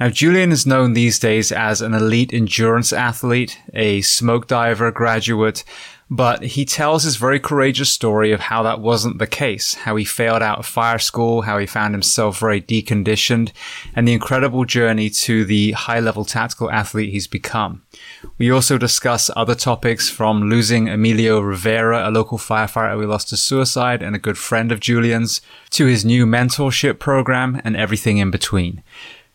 Now, Julian is known these days as an elite endurance athlete, a smoke diver graduate, but he tells his very courageous story of how that wasn't the case, how he failed out of fire school, how he found himself very deconditioned, and the incredible journey to the high-level tactical athlete he's become. We also discuss other topics from losing Emilio Rivera, a local firefighter we lost to suicide and a good friend of Julian's, to his new mentorship program and everything in between.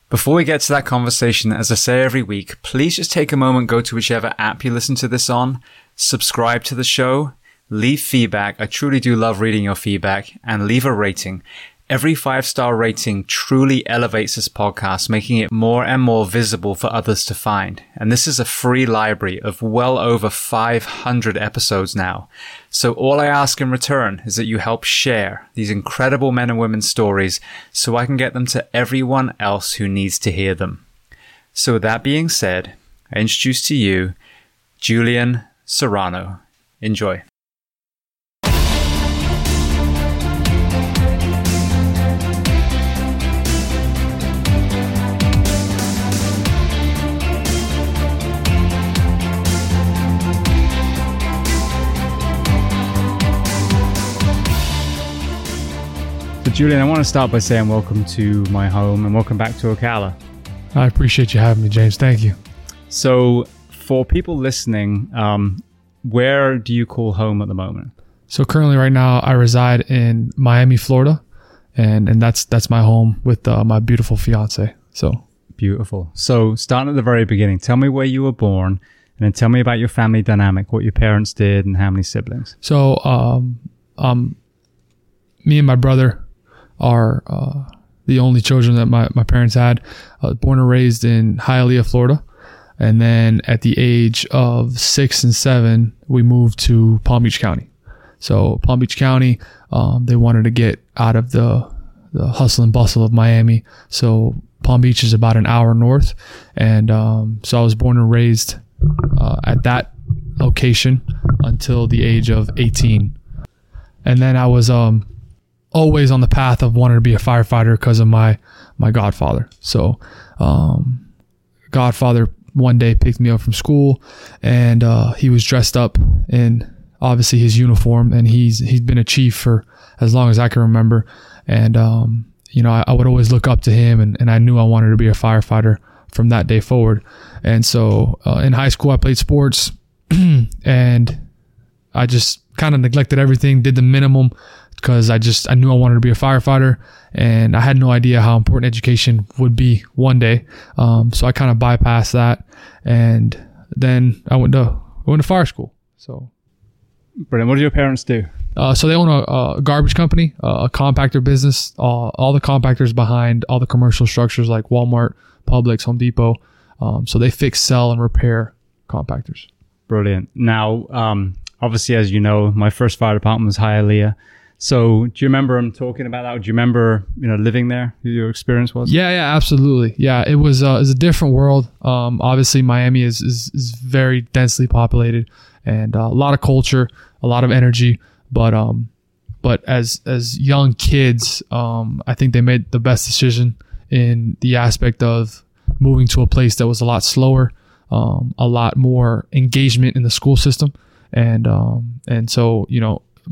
Before we get to that conversation, as I say every week, please just take a moment, go to whichever app you listen to this on, subscribe to the show, leave feedback. I truly do love reading your feedback, and leave a rating. Every 5-star rating truly elevates this podcast, making it more and more visible for others to find. And this is a free library of well over 500 episodes now. So all I ask in return is that you help share these incredible men and women's stories so I can get them to everyone else who needs to hear them. So with that being said, I introduce to you Julian Serrano. Enjoy. Julian, I want to start by saying welcome to my home and welcome back to Ocala. I appreciate you having me, James. Thank you. So for people listening, where do you call home at the moment? So currently right now I reside in Miami, Florida, and that's my home with my beautiful fiance. So beautiful. So starting at the very beginning, tell me where you were born and then tell me about your family dynamic, what your parents did and how many siblings. So me and my brother are the only children that my parents had. Born and raised in Hialeah, Florida. And then at the age of 6 and 7, we moved to Palm Beach County. So Palm Beach County, they wanted to get out of the hustle and bustle of Miami. So Palm Beach is about an hour north. And so I was born and raised at that location until the age of 18. And then I was always on the path of wanting to be a firefighter because of my godfather. So, godfather one day, picked me up from school, and he was dressed up in obviously his uniform, and he's been a chief for as long as I can remember. And you know, I would always look up to him, and I knew I wanted to be a firefighter from that day forward. And so in high school, I played sports, and I just kind of neglected everything, did the minimum, because I knew I wanted to be a firefighter, and I had no idea how important education would be one day. So I kind of bypassed that, and then I went to fire school. So, brilliant. What do your parents do? So they own a garbage company, a compactor business. All the compactors behind all the commercial structures like Walmart, Publix, Home Depot. So they fix, sell, and repair compactors. Brilliant. Now, obviously, as you know, my first fire department was Hialeah. So do you remember him talking about that? Do you remember, living there, your experience was? Yeah, absolutely. Yeah, it was a different world. Obviously, Miami is very densely populated, and a lot of culture, a lot of energy. But as young kids, I think they made the best decision in the aspect of moving to a place that was a lot slower, a lot more engagement in the school system. And so,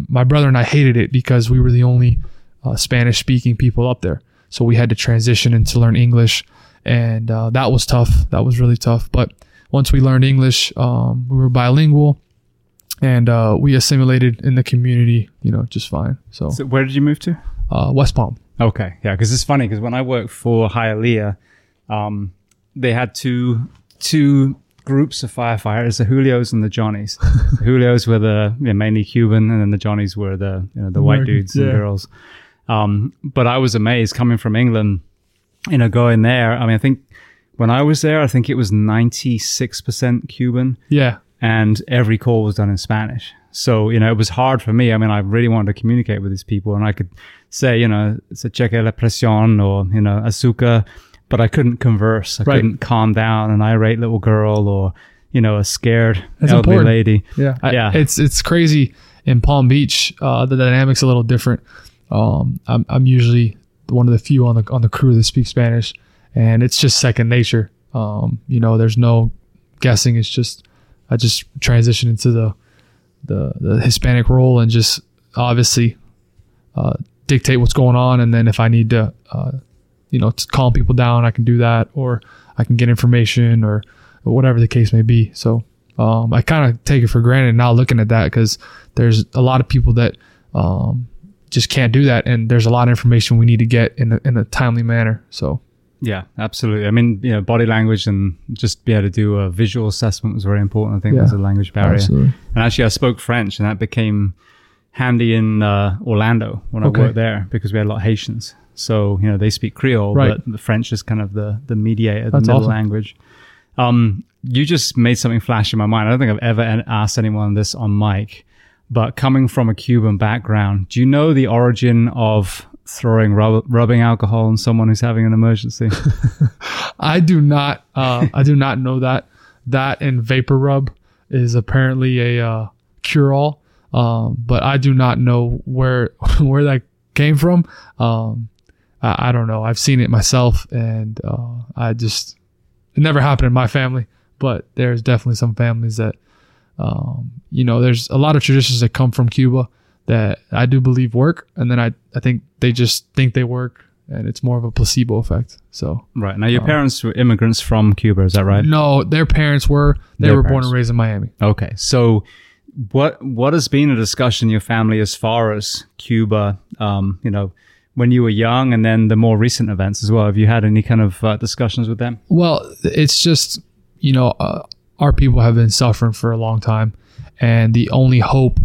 my brother and I hated it because we were the only Spanish speaking people up there. So we had to transition and to learn English. And that was tough. That was really tough. But once we learned English, we were bilingual, and we assimilated in the community, just fine. So where did you move to? West Palm. Okay. Yeah. Because it's funny, because when I worked for Hialeah, they had two groups of firefighters, the Julios and the Johnnies. The Julios were mainly Cuban, and then the Johnnies were the white dudes and girls. But I was amazed coming from England, going there. I mean, I think when I was there, I think it was 96% Cuban. Yeah. And every call was done in Spanish. So, it was hard for me. I mean, I really wanted to communicate with these people, and I could say, it's a cheque la presión or, azúcar. But I couldn't converse. I couldn't calm down an irate little girl or, a scared elderly lady. Yeah. It's crazy in Palm Beach. The dynamic's a little different. I'm usually one of the few on the crew that speaks Spanish, and it's just second nature. There's no guessing. It's just, I just transitioned into the Hispanic role, and just obviously dictate what's going on. And then if I need to, to calm people down, I can do that, or I can get information, or whatever the case may be. So I kind of take it for granted now, looking at that, because there's a lot of people that just can't do that, and there's a lot of information we need to get in a timely manner. So yeah, absolutely. I mean, body language and just be able to do a visual assessment was very important. I think there's a language barrier. Absolutely. And actually, I spoke French, and that became handy in Orlando when I worked there, because we had a lot of Haitians. So, they speak Creole, but the French is kind of the mediator, the middle language. You just made something flash in my mind. I don't think I've ever asked anyone this on mic, but coming from a Cuban background, do you know the origin of throwing rubbing alcohol on someone who's having an emergency? I do not. I do not know that. That and vapor rub is apparently a cure-all, but I do not know where that came from. I don't know. I've seen it myself, and it never happened in my family, but there's definitely some families that, there's a lot of traditions that come from Cuba that I do believe work. And then I think they just think they work, and it's more of a placebo effect. So, right. Now, your parents were immigrants from Cuba. Is that right? No, their parents were. They were born and raised in Miami. Okay. So what has been a discussion in your family as far as Cuba, when you were young, and then the more recent events as well? Have you had any kind of discussions with them? Well, it's just, our people have been suffering for a long time, and the only hope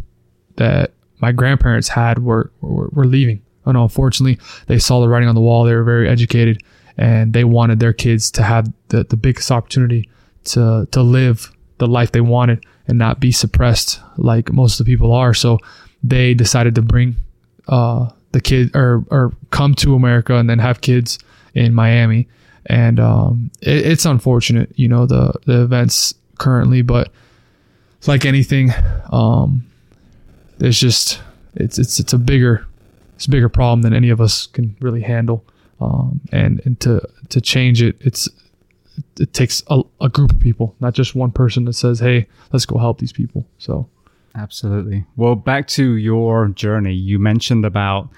that my grandparents had were leaving. And unfortunately, they saw the writing on the wall. They were very educated, and they wanted their kids to have the biggest opportunity to live the life they wanted and not be suppressed like most of the people are. So they decided to bring the kid or come to America and then have kids in Miami. And it's unfortunate, the events currently, but like anything, it's a bigger problem than any of us can really handle. And to change it, it's it takes a group of people, not just one person that says, hey, let's go help these people. So absolutely. Well, back to your journey, you mentioned about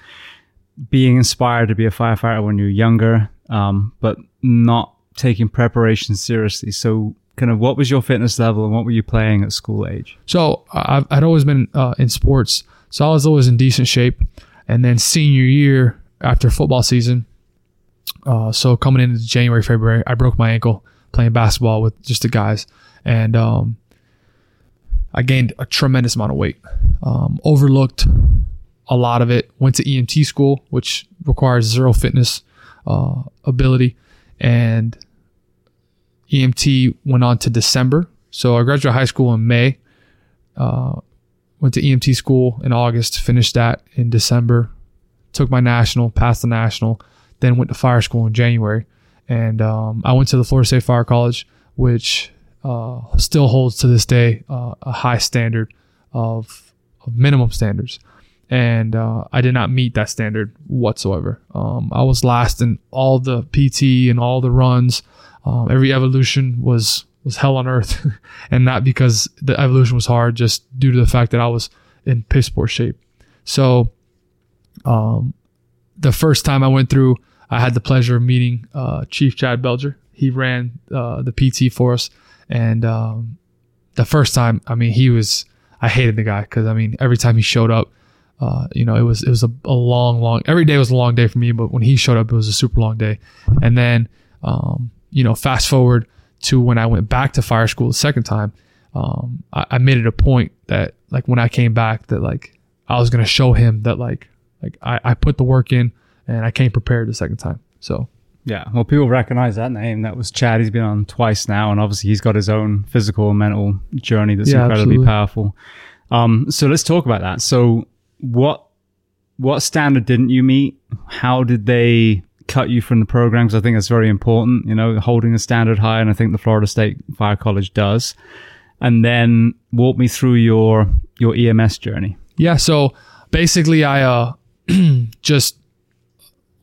being inspired to be a firefighter when you're younger, but not taking preparation seriously. So kind of what was your fitness level and what were you playing at school age? So I'd always been in sports. So I was always in decent shape. And then senior year after football season, so coming into January, February, I broke my ankle playing basketball with just the guys. And I gained a tremendous amount of weight, overlooked a lot of it, went to EMT school, which requires zero fitness ability. And EMT went on to December. So I graduated high school in May, went to EMT school in August, finished that in December, took my national, passed the national, then went to fire school in January. And I went to the Florida State Fire College, which still holds to this day a high standard of minimum standards. And I did not meet that standard whatsoever. I was last in all the PT and all the runs. Every evolution was hell on earth, and not because the evolution was hard, just due to the fact that I was in piss poor shape. So the first time I went through, I had the pleasure of meeting Chief Chad Belger. He ran the PT for us, and the first time, I mean, I hated the guy because, I mean, every time he showed up, it was a long, every day was a long day for me, but when he showed up, it was a super long day. And then, fast forward to when I went back to fire school the second time, I made it a point that, like, when I came back, that, like, I was going to show him that, like I put the work in and I came prepared the second time. So yeah, well, people recognize that name. That was Chad. He's been on twice now, and obviously he's got his own physical and mental journey that's incredibly powerful. So let's talk about that. So what standard didn't you meet? How did they cut you from the programs? I think that's very important, holding the standard high, and I think the Florida State Fire College does. And then walk me through your EMS journey. Yeah, so basically I just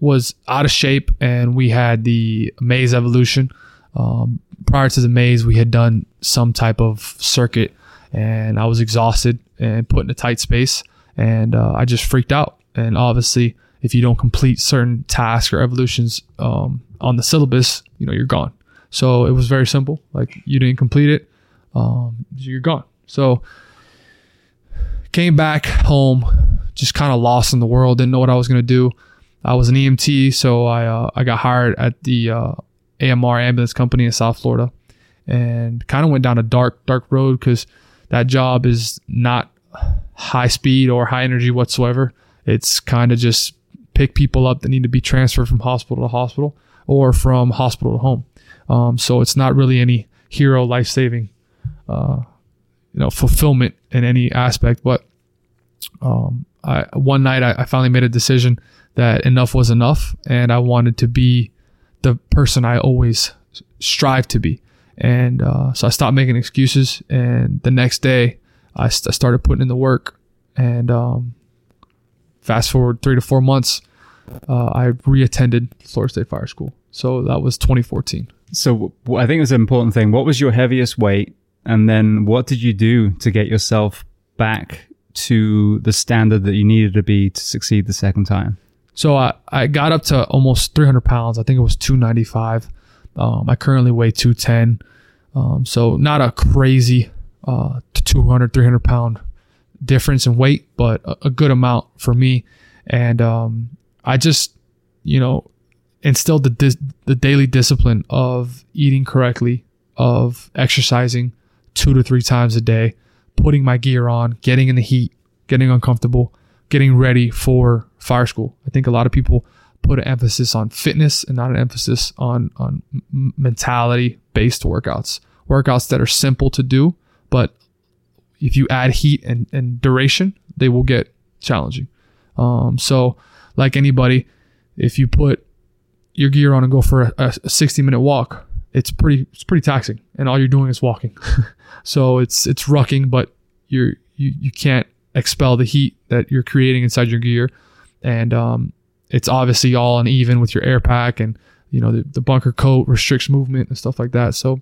was out of shape, and we had the maze evolution. Prior to the maze, we had done some type of circuit, and I was exhausted and put in a tight space, and I just freaked out. And obviously, if you don't complete certain tasks or evolutions on the syllabus, you're gone. So it was very simple. Like, you didn't complete it, you're gone. So came back home, just kind of lost in the world. Didn't know what I was going to do. I was an EMT, so I got hired at the AMR ambulance company in South Florida, and kind of went down a dark road because that job is not high speed or high energy whatsoever. It's kind of just pick people up that need to be transferred from hospital to hospital or from hospital to home. So it's not really any hero life-saving, fulfillment in any aspect. But one night I finally made a decision that enough was enough, and I wanted to be the person I always strive to be. And so I stopped making excuses, and the next day I started putting in the work. And fast forward 3 to 4 months, I reattended Florida State Fire School. So that was 2014. So I think it was an important thing. What was your heaviest weight? And then what did you do to get yourself back to the standard that you needed to be to succeed the second time? So I got up to almost 300 pounds. I think it was 295. I currently weigh 210. So not a crazy 200, 300 pound difference in weight, but a good amount for me. And I just, instilled the daily discipline of eating correctly, of exercising 2 to 3 times a day, putting my gear on, getting in the heat, getting uncomfortable, getting ready for fire school. I think a lot of people put an emphasis on fitness and not an emphasis on mentality-based workouts that are simple to do, but if you add heat and duration, they will get challenging. So like anybody, if you put your gear on and go for a 60-minute walk, it's pretty taxing, and all you're doing is walking. So it's rucking, but you can't expel the heat that you're creating inside your gear. And it's obviously all uneven with your air pack and you know, the bunker coat restricts movement and stuff like that. So,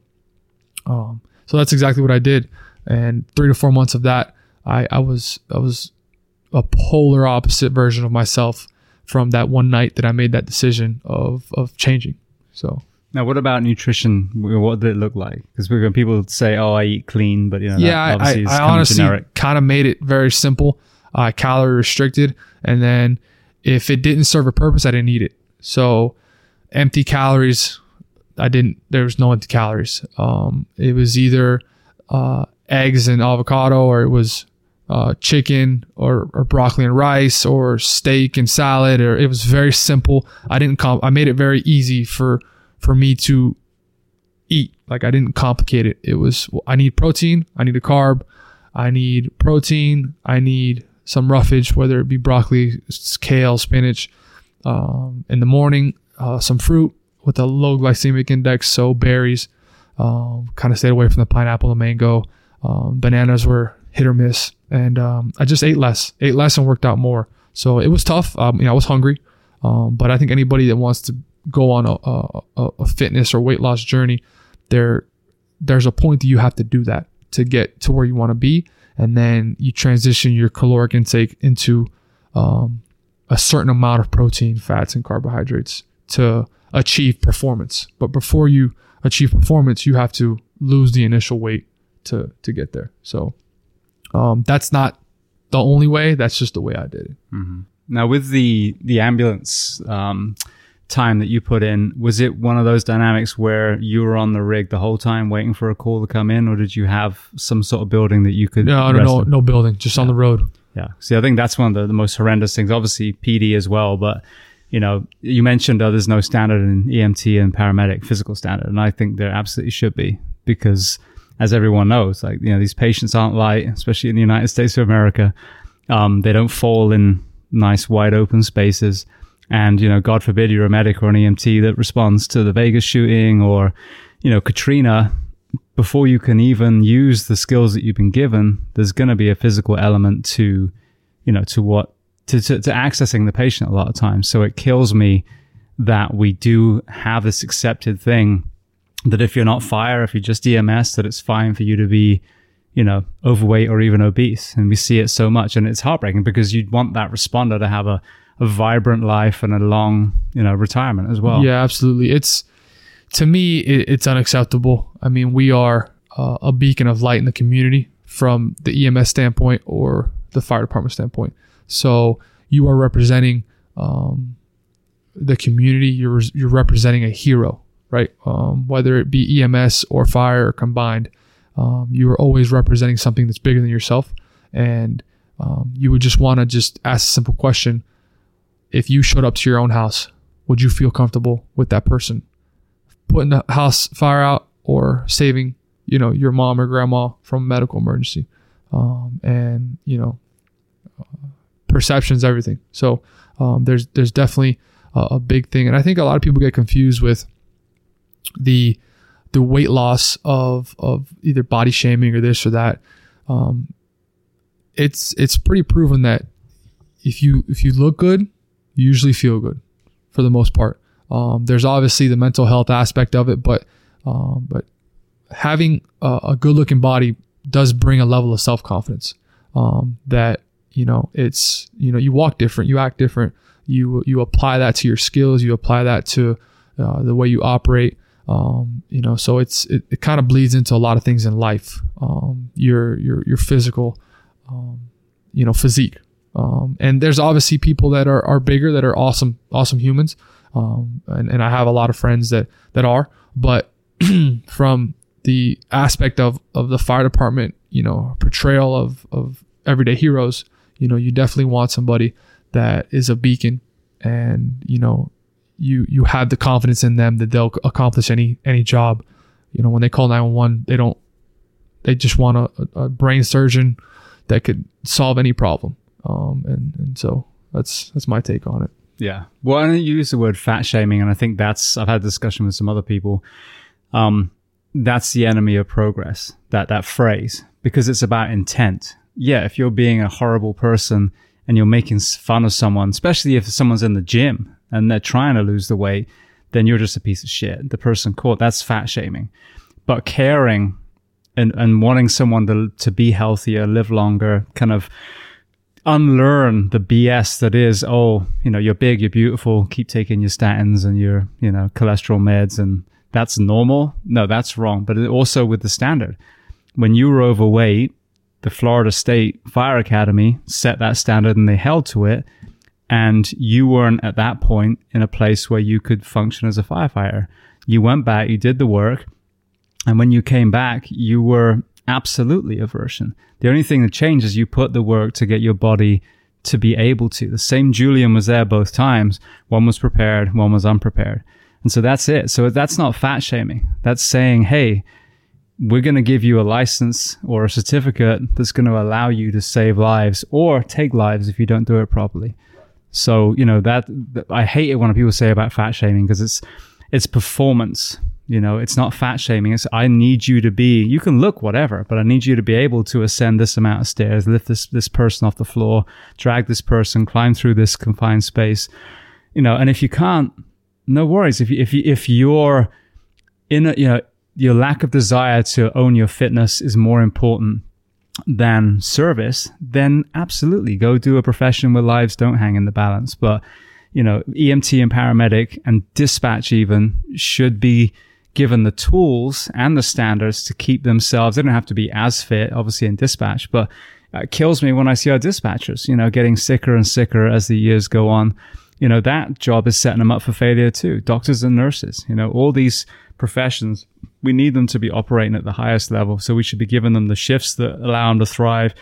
so that's exactly what I did. And 3 to 4 months of that, I was a polar opposite version of myself from that one night that I made that decision of changing. So now, what about nutrition? What did it look like? Because people say, "Oh, I eat clean," but you know, yeah, I honestly kind of made it very simple, calorie restricted, and then if it didn't serve a purpose, I didn't eat it. So empty calories, there was no empty calories. It was either eggs and avocado, or it was chicken or broccoli and rice, or steak and salad, or it was very simple. I made it very easy for me to eat. Like, I didn't complicate it. It was, I need protein, I need a carb, I need protein, I need some roughage, whether it be broccoli, kale, spinach, in the morning, some fruit with a low glycemic index, so berries, kind of stayed away from the pineapple and mango, bananas were hit or miss, and I just ate less and worked out more. So it was tough. You know, I was hungry, but I think anybody that wants to go on a fitness or weight loss journey, there's a point that you have to do that to get to where you want to be, and then you transition your caloric intake into a certain amount of protein, fats, and carbohydrates to achieve performance. But before you achieve performance, you have to lose the initial weight to get there. So that's not the only way. That's just the way I did it. Mm-hmm. Now, with the ambulance time that you put in, was it one of those dynamics where you were on the rig the whole time waiting for a call to come in, or did you have some sort of building that you could? No building, just on the road. Yeah. See, I think that's one of the most horrendous things. Obviously, PD as well, but you know, you mentioned there's no standard in EMT and paramedic physical standard, and I think there absolutely should be, because as everyone knows, like, you know, these patients aren't light, especially in the United States of America. They don't fall in nice wide open spaces. And, you know, God forbid you're a medic or an EMT that responds to the Vegas shooting or, you know, Katrina. Before you can even use the skills that you've been given, there's going to be a physical element to, you know, to accessing the patient a lot of times. So it kills me that we do have this accepted thing that if you're not fire, if you're just EMS, that it's fine for you to be, you know, overweight or even obese. And we see it so much, and it's heartbreaking, because you'd want that responder to have a vibrant life and a long, you know, retirement as well. Yeah, absolutely. It's, to me, it's unacceptable. I mean, we are a beacon of light in the community from the EMS standpoint or the fire department standpoint. So you are representing the community. You're representing a hero, right? Whether it be EMS or fire or combined, you are always representing something that's bigger than yourself. And you would just want to just ask a simple question. If you showed up to your own house, would you feel comfortable with that person putting the house fire out or saving, you know, your mom or grandma from a medical emergency? And, you know, perception's everything. So there's definitely a big thing. And I think a lot of people get confused with the weight loss of either body shaming or this or that. It's pretty proven that if you look good, you usually feel good for the most part. There's obviously the mental health aspect of it, but having a good looking body does bring a level of self-confidence, that, you know, it's, you know, you walk different, you act different, you apply that to your skills, you apply that to the way you operate. You know, so it kind of bleeds into a lot of things in life. Your physical, you know, physique. And there's obviously people that are bigger, that are awesome humans. And I have a lot of friends that are, but from the aspect of the fire department, you know, portrayal of everyday heroes, you know, you definitely want somebody that is a beacon, and, you know, you have the confidence in them that they'll accomplish any job. You know, when they call 911, they just want a brain surgeon that could solve any problem. And so that's my take on it. Yeah. Well, I know you use the word fat shaming, and I think I've had a discussion with some other people. That's the enemy of progress, that phrase, because it's about intent. Yeah. If you're being a horrible person and you're making fun of someone, especially if someone's in the gym and they're trying to lose the weight, then you're just a piece of shit. The person caught, that's fat shaming. But caring and wanting someone to be healthier, live longer, kind of unlearn the BS that is, oh, you know, you're big, you're beautiful, keep taking your statins and your, you know, cholesterol meds, and that's normal. No, that's wrong. But also with the standard, when you were overweight, the Florida State Fire Academy set that standard and they held to it. And you weren't at that point in a place where you could function as a firefighter. You went back, you did the work. And when you came back, you were absolutely a version. The only thing that changed is you put the work to get your body to be able to. The same Julian was there both times. One was prepared, one was unprepared. And so that's it. So that's not fat shaming. That's saying, hey, we're going to give you a license or a certificate that's going to allow you to save lives or take lives if you don't do it properly. So, you know, that I hate it when people say about fat shaming, because it's performance. You know, it's not fat shaming. It's, I need you to be, you can look whatever, but I need you to be able to ascend this amount of stairs, lift this person off the floor, drag this person, climb through this confined space, you know. And if you can't, no worries. If you're in a, you know, your lack of desire to own your fitness is more important than service, then absolutely go do a profession where lives don't hang in the balance. But, you know, EMT and paramedic and dispatch even should be given the tools and the standards to keep themselves. They don't have to be as fit, obviously, in dispatch, but it kills me when I see our dispatchers, you know, getting sicker and sicker as the years go on. You know, that job is setting them up for failure too. Doctors and nurses, you know, all these professions, we need them to be operating at the highest level. So we should be giving them the shifts that allow them to thrive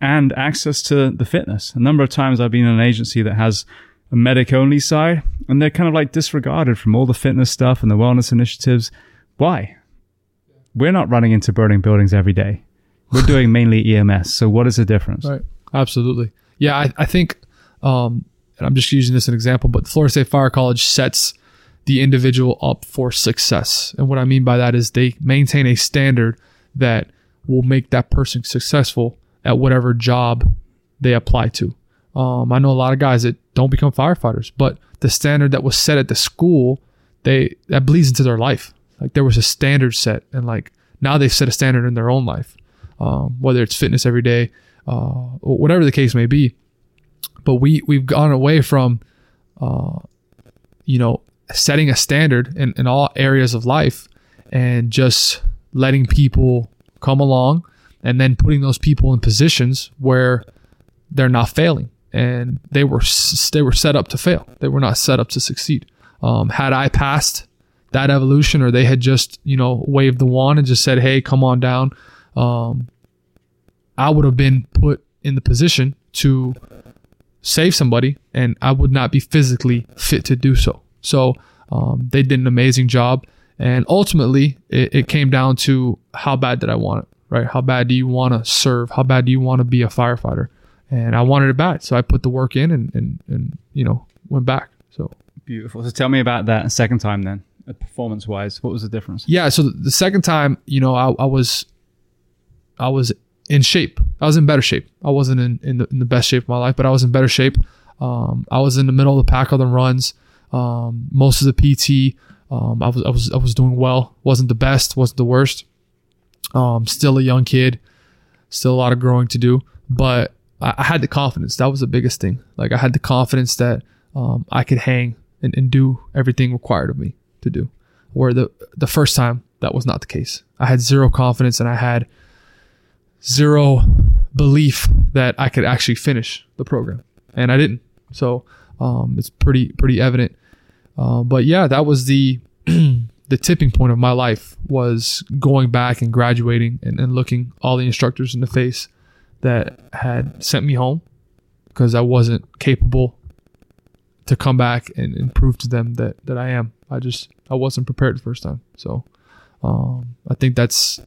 and access to the fitness. A number of times I've been in an agency that has a medic only side, and they're kind of like disregarded from all the fitness stuff and the wellness initiatives. Why? We're not running into burning buildings every day. We're doing mainly EMS. So what is the difference? Right. Absolutely. Yeah. I think, and I'm just using this as an example, but Florida State Fire College sets the individual up for success. And what I mean by that is they maintain a standard that will make that person successful at whatever job they apply to. I know a lot of guys that don't become firefighters, but the standard that was set at the school, that bleeds into their life. Like, there was a standard set, and like now they've set a standard in their own life, whether it's fitness every day, whatever the case may be. But we've gone away from, you know, setting a standard in all areas of life and just letting people come along and then putting those people in positions where they're not failing. And they were set up to fail. They were not set up to succeed. Had I passed that evolution, or they had just, you know, waved the wand and just said, hey, come on down, I would have been put in the position to save somebody, and I would not be physically fit to do so. So they did an amazing job. And ultimately, it came down to how bad did I want it, right? How bad do you want to serve? How bad do you want to be a firefighter? And I wanted it bad. So I put the work in and you know, went back. So beautiful. So tell me about that second time then, performance-wise. What was the difference? Yeah. So the second time, you know, I was in shape. I was in better shape. I wasn't in the best shape of my life, but I was in better shape. I was in the middle of the pack on the runs. Most of the PT, I was doing well. Wasn't the best, wasn't the worst. Still a young kid, still a lot of growing to do, but I had the confidence. That was the biggest thing. Like, I had the confidence that I could hang and do everything required of me to do. Where the first time, that was not the case. I had zero confidence, and I had zero belief that I could actually finish the program, and I didn't. So it's pretty evident. But yeah, that was the the tipping point of my life, was going back and graduating and looking all the instructors in the face that had sent me home because I wasn't capable to come back and prove to them that I am. I wasn't prepared the first time. So I think that's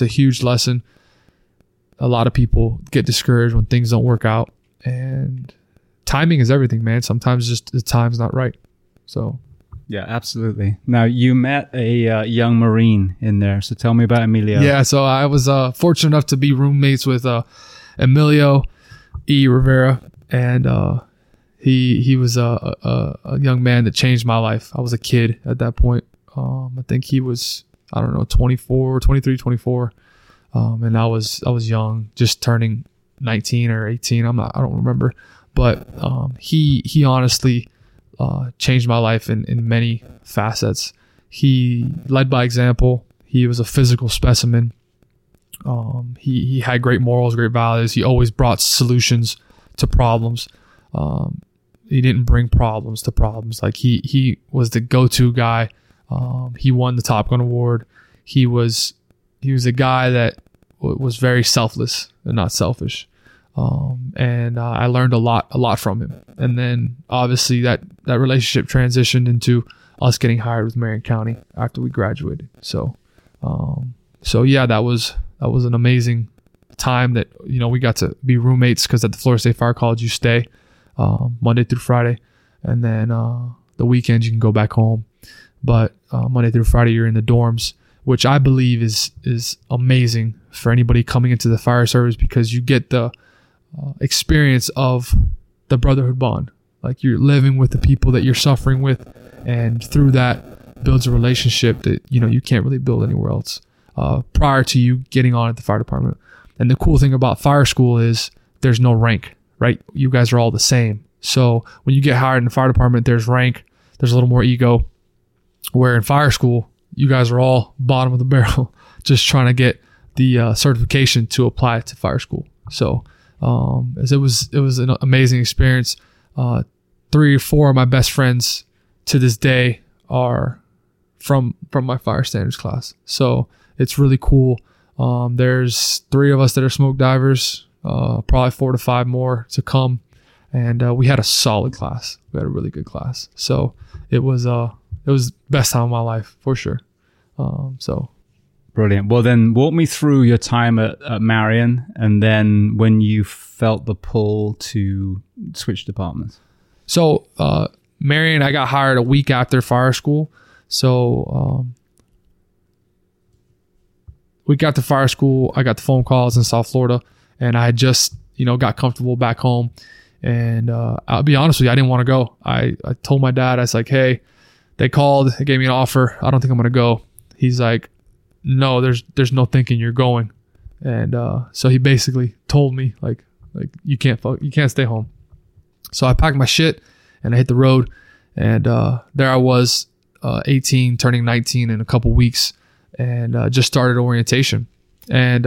a huge lesson. A lot of people get discouraged when things don't work out, and timing is everything, man. Sometimes just the time's not right. So yeah, absolutely. Now, you met a young Marine in there. So tell me about Emilio. Yeah, so I was fortunate enough to be roommates with Emilio E. Rivera, and He was a young man that changed my life. I was a kid at that point. I think he was, 23, 24. And I was young, just turning 19 or 18. I don't remember, but he honestly changed my life in many facets. He led by example. He was a physical specimen. He had great morals, great values. He always brought solutions to problems. He didn't bring problems to problems. Like he was the go-to guy. He won the Top Gun Award. He was a guy that was very selfless and not selfish. And I learned a lot from him. And then obviously that relationship transitioned into us getting hired with Marion County after we graduated. So yeah, that was an amazing time that, we got to be roommates, because at the Florida State Fire College, you stay Monday through Friday. And then the weekends you can go back home. But Monday through Friday, you're in the dorms, which I believe is amazing for anybody coming into the fire service, because you get the experience of the brotherhood bond. Like, you're living with the people that you're suffering with, and through that builds a relationship that, you can't really build anywhere else prior to you getting on at the fire department. And the cool thing about fire school is there's no rank, right? You guys are all the same. So when you get hired in the fire department, there's rank, there's a little more ego, where in fire school, you guys are all bottom of the barrel, just trying to get the certification to apply to fire school. So it was an amazing experience. 3 or 4 of my best friends to this day are from my fire standards class. So it's really cool. There's 3 of us that are smoke divers, probably 4 to 5 more to come. And we had a solid class. We had a really good class. So it was the best time of my life, for sure. So brilliant. Well, then walk me through your time at Marion, and then when you felt the pull to switch departments. So Marion, I got hired a week after fire school. So we got to fire school. I got the phone calls in South Florida, and I just, got comfortable back home. And I'll be honest with you, I didn't want to go. I told my dad, I was like, hey, they called, they gave me an offer. I don't think I'm going to go. He's like, no, there's no thinking you're going. And so he basically told me, like you can't stay home. So I packed my shit and I hit the road. And there I was, 18, turning 19 in a couple weeks, and just started orientation. And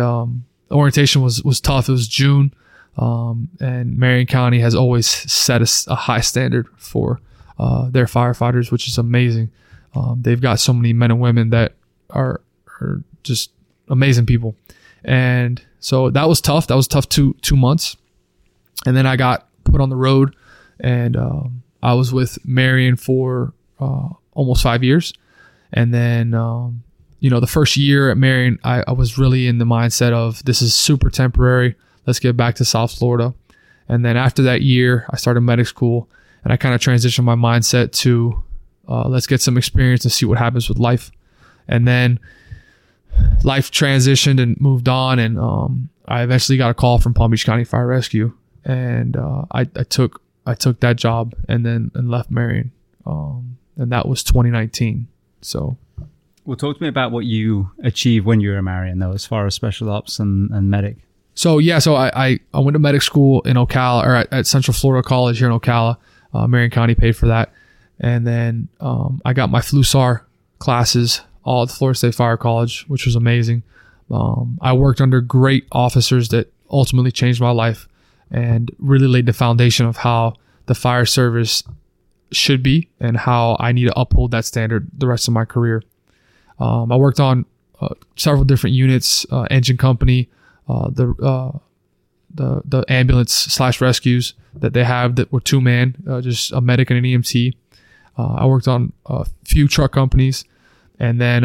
orientation was tough. It was June. And Marion County has always set a high standard for their firefighters, which is amazing. They've got so many men and women that are just amazing people. And so that was tough. That was tough 2 months. And then I got put on the road, and I was with Marion for almost 5 years. And then, the first year at Marion, I was really in the mindset of, this is super temporary. Let's get back to South Florida. And then after that year, I started medic school, and I kind of transitioned my mindset to let's get some experience and see what happens with life. And then life transitioned and moved on, and I eventually got a call from Palm Beach County Fire Rescue, and I took that job and left Marion, and that was 2019. So. Well, talk to me about what you achieved when you were in Marion, though, as far as special ops and medic. So yeah, I went to medic school in Ocala, or at Central Florida College here in Ocala. Marion County paid for that. And then I got my FLUSAR classes all at the Florida State Fire College, which was amazing. I worked under great officers that ultimately changed my life and really laid the foundation of how the fire service should be and how I need to uphold that standard the rest of my career. I worked on several different units, engine company, the ambulance/rescues that they have that were 2-man, just a medic and an EMT. I worked on a few truck companies, and then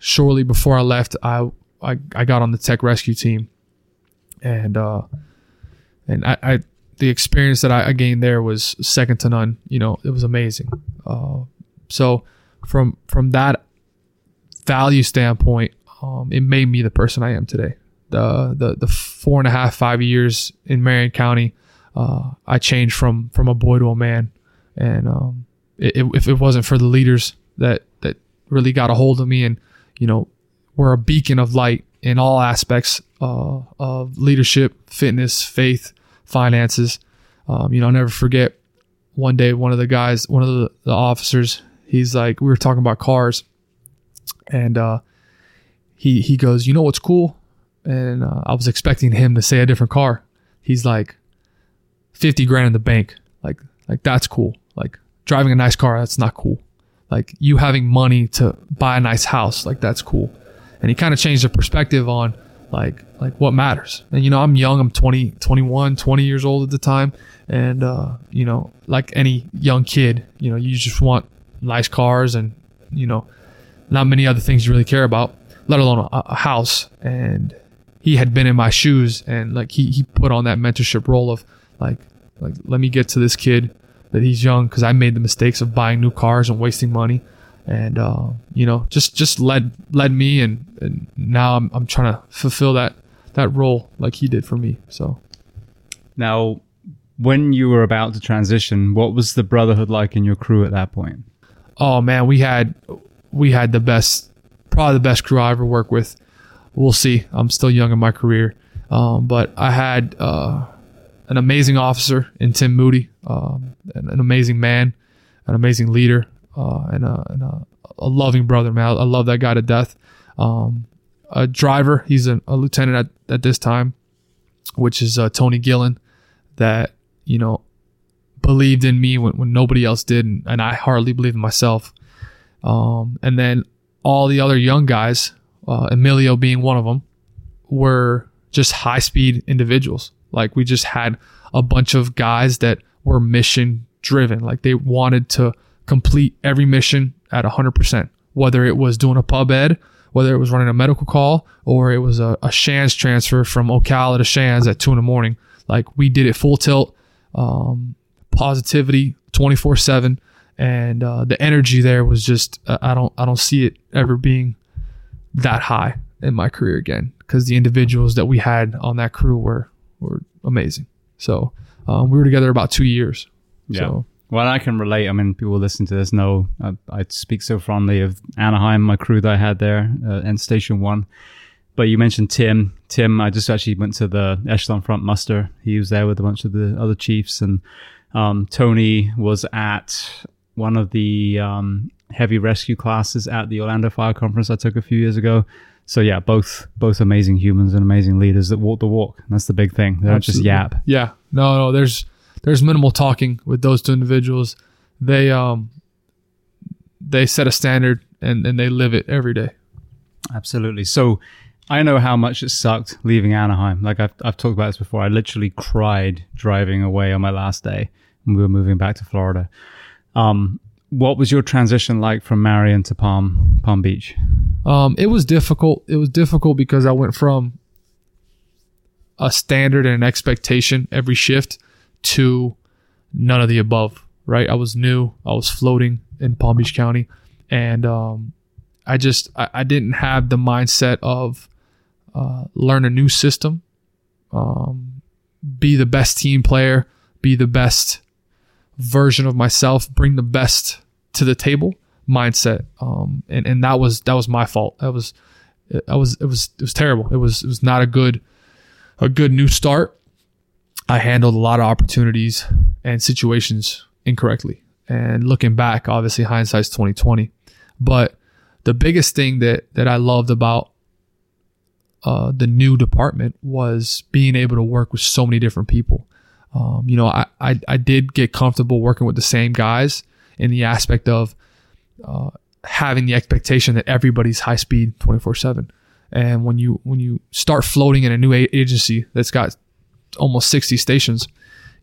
shortly before I left, I got on the tech rescue team, and the experience that I gained there was second to none. It was amazing. So from that value standpoint, it made me the person I am today. The 4.5, 5 years in Marion County I changed from a boy to a man. And if it wasn't for the leaders that really got a hold of me and, you know, were a beacon of light in all aspects of leadership, fitness, faith, finances. You know, I'll never forget one day, one of the officers, he's like, we were talking about cars, and he goes, you know what's cool? And I was expecting him to say a different car. He's like, 50 grand in the bank. Like that's cool. Like driving a nice car, that's not cool. Like you having money to buy a nice house, like that's cool. And he kind of changed the perspective on like what matters. And, you know, I'm young, I'm 20 years old at the time. And, you know, like any young kid, you know, you just want nice cars and, you know, not many other things you really care about, let alone a house. And he had been in my shoes, and like he put on that mentorship role of like, let me get to this kid that he's young, because I made the mistakes of buying new cars and wasting money. And, you know, just led me, and now I'm trying to fulfill that role like he did for me. So now, when you were about to transition, what was the brotherhood like in your crew at that point? Oh man, we had probably the best crew I ever worked with. We'll see. I'm still young in my career. But I had, an amazing officer in Tim Moody, an amazing man, an amazing leader, and a loving brother, man. I love that guy to death. A driver, he's a lieutenant at this time, which is Tony Gillen, that, you know, believed in me when nobody else did, and I hardly believed in myself. And then all the other young guys, Emilio being one of them, were just high-speed individuals. Like we just had a bunch of guys that were mission driven. Like they wanted to complete every mission at 100%, whether it was doing a pub ed, whether it was running a medical call, or it was a Shands transfer from Ocala to Shands at 2 a.m. Like we did it full tilt, positivity 24/7. And, the energy there was just, I don't see it ever being that high in my career again, because the individuals that we had on that crew were amazing. So we were together about 2 years. Yeah. So. Well, I can relate. I mean, people listen to this know I speak so fondly of Anaheim, my crew that I had there, and Station One. But you mentioned Tim. Tim, I just actually went to the Echelon Front muster. He was there with a bunch of the other chiefs. And Tony was at one of the heavy rescue classes at the Orlando Fire Conference I took a few years ago. So yeah, both amazing humans and amazing leaders that walk the walk. And that's the big thing. They don't Absolutely. Just yap. Yeah. No, there's minimal talking with those two individuals. They set a standard and they live it every day. Absolutely. So I know how much it sucked leaving Anaheim. Like I've talked about this before. I literally cried driving away on my last day when we were moving back to Florida. What was your transition like from Marion to Palm Beach? It was difficult. It was difficult because I went from a standard and an expectation every shift to none of the above, right? I was new. I was floating in Palm Beach County. And I didn't have the mindset of learn a new system, be the best team player, be the best version of myself, bring the best to the table mindset. And that was my fault. It was terrible. It was not a good new start. I handled a lot of opportunities and situations incorrectly. And looking back, obviously hindsight's 2020. But the biggest thing that I loved about the new department was being able to work with so many different people. You know, I did get comfortable working with the same guys in the aspect of having the expectation that everybody's high speed 24/7. And when you start floating in a new agency that's got almost 60 stations,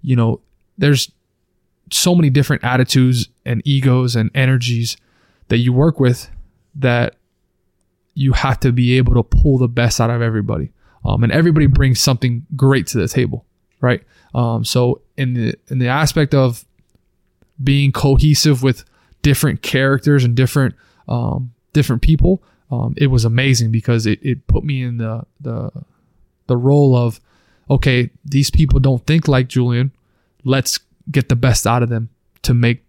you know, there's so many different attitudes and egos and energies that you work with that you have to be able to pull the best out of everybody. And everybody brings something great to the table, right? So in the aspect of being cohesive with different characters and different people, it was amazing because it put me in the role of, okay, these people don't think like Julian, let's get the best out of them to make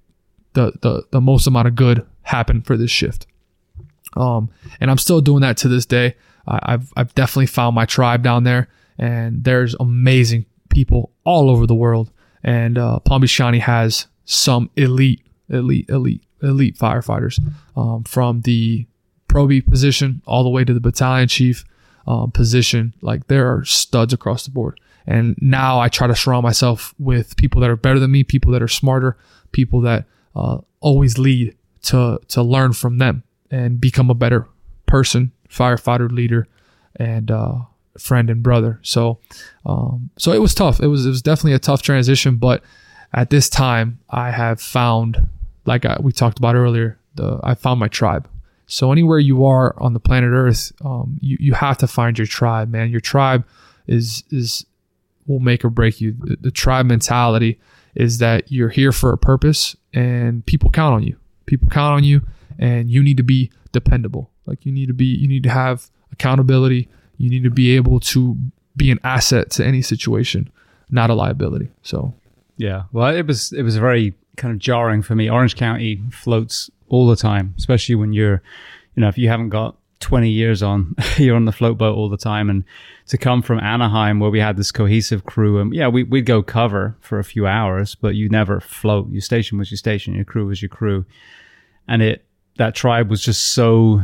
the most amount of good happen for this shift. And I'm still doing that to this day. I've definitely found my tribe down there, and there's amazing people all over the world. And Palm Beach County has some elite firefighters, from the probie position all the way to the battalion chief position. Like, there are studs across the board. And now I try to surround myself with people that are better than me, people that are smarter, people that always lead, to learn from them and become a better person, firefighter, leader, and friend and brother. So it was tough. It was definitely a tough transition, but at this time I have found, like we talked about earlier, I found my tribe. So anywhere you are on the planet Earth, you have to find your tribe, man. Your tribe is will make or break you. The tribe mentality is that you're here for a purpose, and people count on you. People count on you, and you need to be dependable. Like, you need to have accountability. You need to be able to be an asset to any situation, not a liability. So, yeah. Well, it was very kind of jarring for me. Orange County floats all the time, especially when you're, if you haven't got 20 years on, you're on the float boat all the time. And to come from Anaheim, where we had this cohesive crew, and we'd go cover for a few hours, but you never float. Your station was your station, your crew was your crew. And that tribe was just so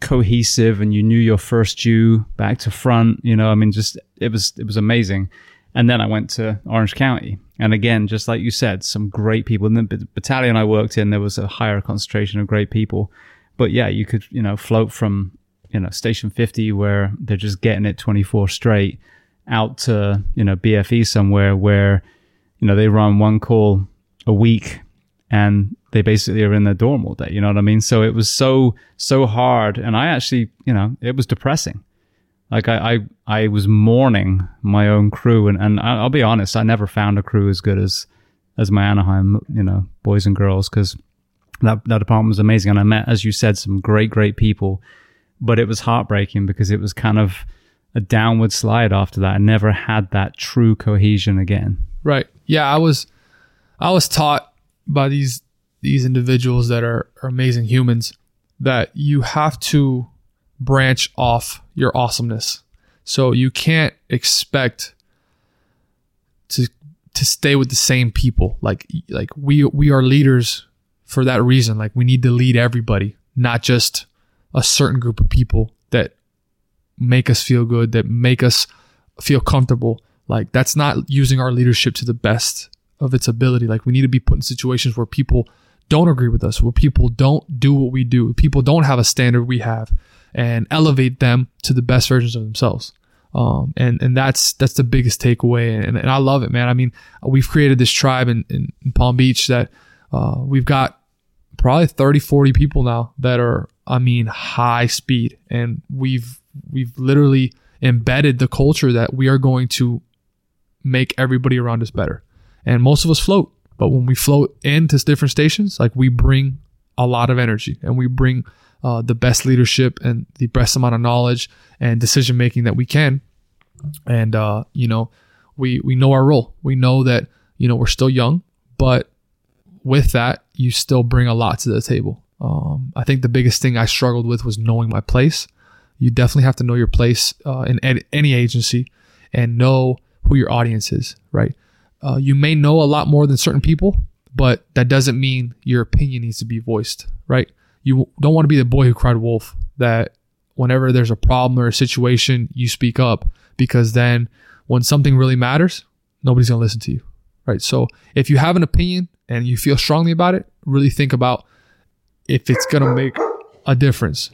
cohesive, and you knew your first due back to front, just it was amazing. And then I went to Orange County. And again, just like you said, some great people. In the battalion I worked in, there was a higher concentration of great people. But yeah, you could, float from, Station 50, where they're just getting it 24 straight, out to, BFE somewhere where, they run one call a week and they basically are in their dorm all day. You know what I mean? So it was so, so hard. And I actually, it was depressing. Like I was mourning my own crew, and I'll be honest, I never found a crew as good as my Anaheim, boys and girls, because that department was amazing. And I met, as you said, some great people, but it was heartbreaking because it was kind of a downward slide after that. I never had that true cohesion again. Right. Yeah. I was taught by these individuals that are amazing humans that you have to branch off your awesomeness. So you can't expect to stay with the same people. Like we are leaders for that reason. Like, we need to lead everybody, not just a certain group of people that make us feel good, that make us feel comfortable. Like, that's not using our leadership to the best of its ability. Like, we need to be put in situations where people don't agree with us, where people don't do what we do, people don't have a standard we have, and elevate them to the best versions of themselves. And that's the biggest takeaway. And I love it, man. I mean, we've created this tribe in Palm Beach that we've got probably 30, 40 people now that are, high speed. And we've literally embedded the culture that we are going to make everybody around us better. And most of us float, but when we float into different stations, like, we bring a lot of energy, and we bring the best leadership and the best amount of knowledge and decision making that we can. And we know our role. We know that we're still young, but with that, you still bring a lot to the table. I think the biggest thing I struggled with was knowing my place. You definitely have to know your place in any agency, and know who your audience is. Right? You may know a lot more than certain people, but that doesn't mean your opinion needs to be voiced. Right? You don't want to be the boy who cried wolf, that whenever there's a problem or a situation, you speak up, because then when something really matters, nobody's going to listen to you, right? So if you have an opinion and you feel strongly about it, really think about if it's going to make a difference.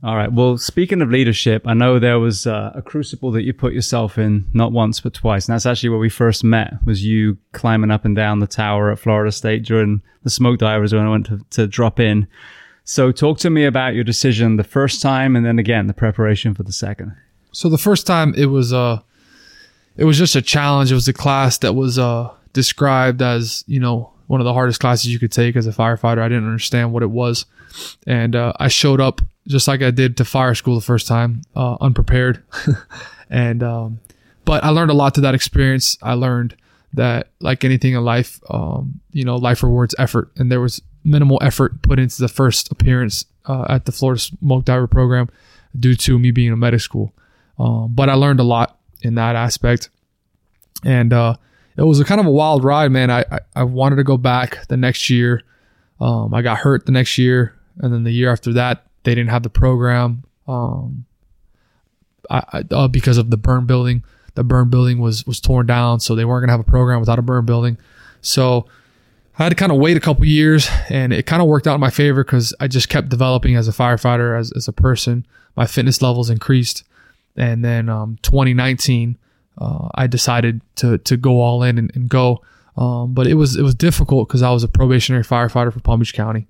All right. Well, speaking of leadership, I know there was a crucible that you put yourself in, not once, but twice. And that's actually where we first met, was you climbing up and down the tower at Florida State during the smoke divers when I went to drop in. So talk to me about your decision the first time, and then again, the preparation for the second. So the first time, it was just a challenge. It was a class that was described as, you know, one of the hardest classes you could take as a firefighter. I didn't understand what it was. And I showed up just like I did to fire school the first time, unprepared. And but I learned a lot to that experience. I learned that, like anything in life, you know, life rewards effort. And there was minimal effort put into the first appearance at the Florida Smoke Diver Program due to me being in medic school. But I learned a lot in that aspect. And it was a kind of a wild ride, man. I wanted to go back the next year. I got hurt the next year. And then the year after that, they didn't have the program because of the burn building. The burn building was torn down, so they weren't going to have a program without a burn building. So I had to kind of wait a couple years, and it kind of worked out in my favor because I just kept developing as a firefighter, as a person. My fitness levels increased. And then 2019, I decided to go all in and go. But it was difficult because I was a probationary firefighter for Palm Beach County.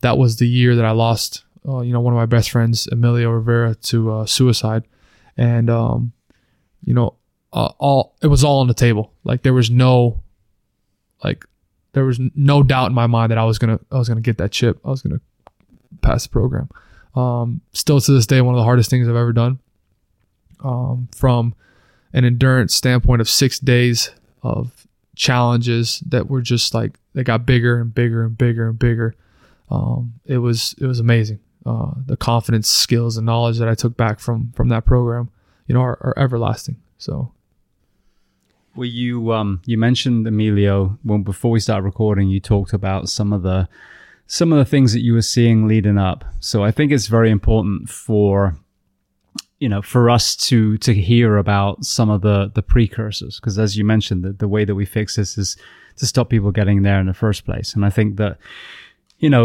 That was the year that I lost, you know, one of my best friends, Emilio Rivera, to suicide. And, you know, it was all on the table. Like there was no doubt in my mind that I was going to get that chip. I was going to pass the program. Still to this day, one of the hardest things I've ever done, from an endurance standpoint of 6 days of challenges that were just like, they got bigger and bigger and bigger and bigger. It was amazing. The confidence, skills, and knowledge that I took back from that program, you know, are everlasting. So. Well, you mentioned Emilio when before we started recording. You talked about some of the things that you were seeing leading up. So I think it's very important for us to hear about some of the precursors, because as you mentioned, the way that we fix this is to stop people getting there in the first place. And I think that, you know,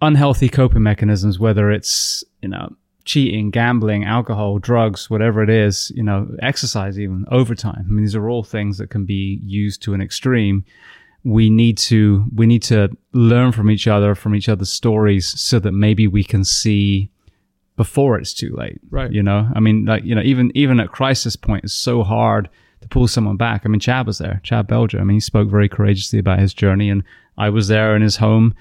unhealthy coping mechanisms, whether it's, you know, cheating, gambling, alcohol, drugs, whatever it is, you know, exercise, even overtime. I mean, these are all things that can be used to an extreme. We need to learn from each other, from each other's stories, so that maybe we can see before it's too late. Right. You know, I mean, like, you know, even at crisis point, it's so hard to pull someone back. I mean, Chad was there, Chad Belger. I mean, he spoke very courageously about his journey, and I was there in his home,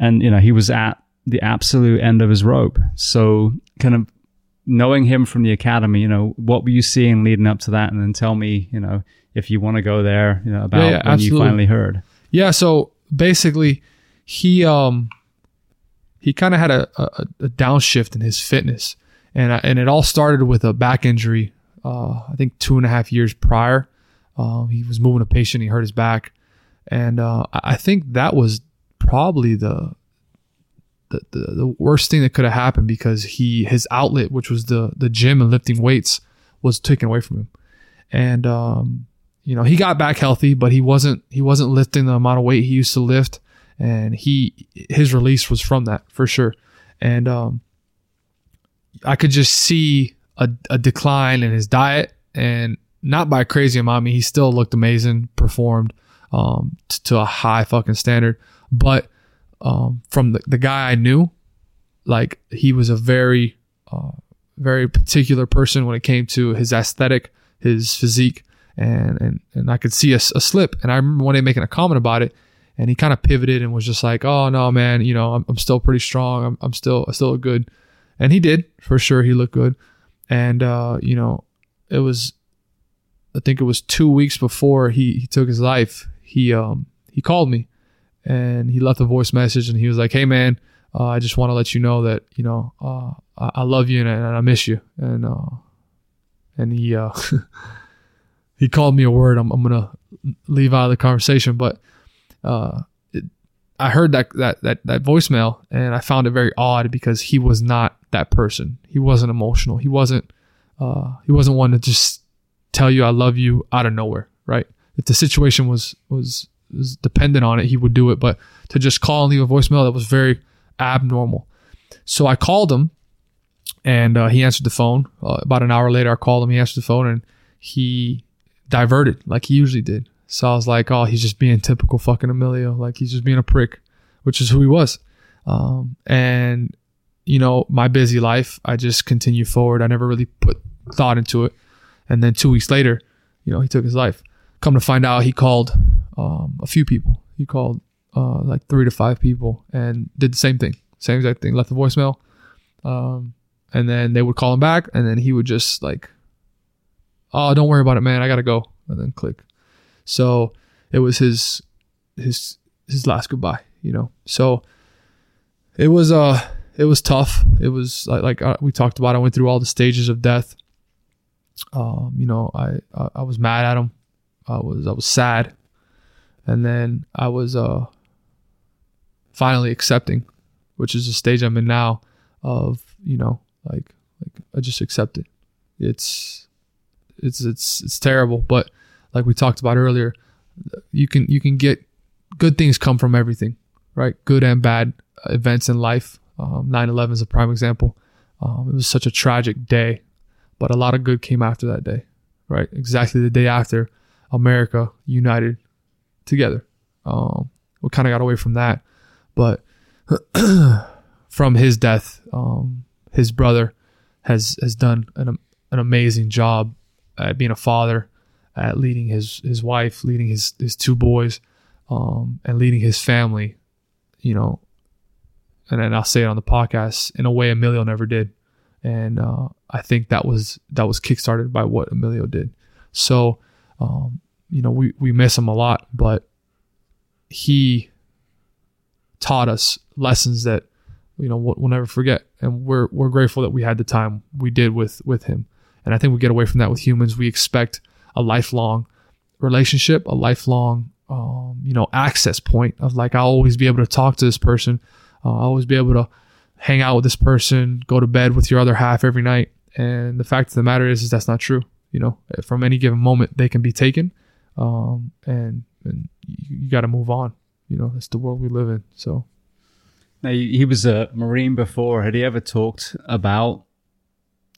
and, you know, he was at the absolute end of his rope. So kind of knowing him from the academy, you know, what were you seeing leading up to that? And then tell me, you know, if you want to go there, you know, about when absolutely. You finally heard. Yeah. So basically he kind of had a downshift in his fitness, and it all started with a back injury. I think 2.5 years prior, he was moving a patient. He hurt his back, and I think that was probably the worst thing that could have happened, because his outlet, which was the gym and lifting weights, was taken away from him. And you know, he got back healthy, but he wasn't lifting the amount of weight he used to lift. And his release was from that, for sure. And I could just see a decline in his diet, and not by a crazy amount. I mean, he still looked amazing, performed to a high fucking standard. But from the guy I knew, like, he was a very, very particular person when it came to his aesthetic, his physique, and I could see a slip. And I remember one day making a comment about it. And he kind of pivoted and was just like, "Oh no, man! You know, I'm still pretty strong. I still look good," and he did, for sure. He looked good, and you know, it was, I think it was 2 weeks before he took his life. He called me, and he left a voice message, and he was like, "Hey, man, I just want to let you know that, you know, I love you and I miss you," and he he called me a word I'm gonna leave out of the conversation, but. I heard that voicemail, and I found it very odd, because he was not that person. He wasn't emotional. He wasn't one to just tell you I love you out of nowhere, right? If the situation was dependent on it, he would do it. But to just call and leave a voicemail, that was very abnormal. So I called him, and he answered the phone. About an hour later, I called him. He answered the phone, and he diverted like he usually did. So I was like, oh, he's just being typical fucking Emilio. Like, he's just being a prick, which is who he was. And, you know, my busy life, I just continue forward. I never really put thought into it. And then 2 weeks later, you know, he took his life. Come to find out, he called a few people. He called like 3 to 5 people and did the same thing, same exact thing, left a voicemail. And then they would call him back, and then he would just like, oh, don't worry about it, man, I got to go. And then click. So it was his last goodbye, you know? So it was tough. It was like we talked about, I went through all the stages of death. You know, I was mad at him. I was sad. And then I was finally accepting, which is the stage I'm in now of, you know, like I just accept it. It's terrible, but like we talked about earlier, you can get good things come from everything, right? Good and bad events in life. 9/11 is a prime example. It was such a tragic day, but a lot of good came after that day, right? Exactly the day after, America united together. We kind of got away from that, but from his death, his brother has done an amazing job at being a father, at leading his wife, leading his 2 boys, and leading his family, you know. And then I'll say it on the podcast, in a way Emilio never did. And I think that was kickstarted by what Emilio did. So, you know, we miss him a lot, but he taught us lessons that, you know, we'll never forget. And we're grateful that we had the time we did with him. And I think we get away from that with humans. We expect a lifelong relationship, a lifelong, you know, access point of like, I'll always be able to talk to this person. I'll always be able to hang out with this person, go to bed with your other half every night. And the fact of the matter is that's not true. You know, from any given moment, they can be taken. And you got to move on. You know, that's the world we live in. So. Now, he was a Marine before. Had he ever talked about,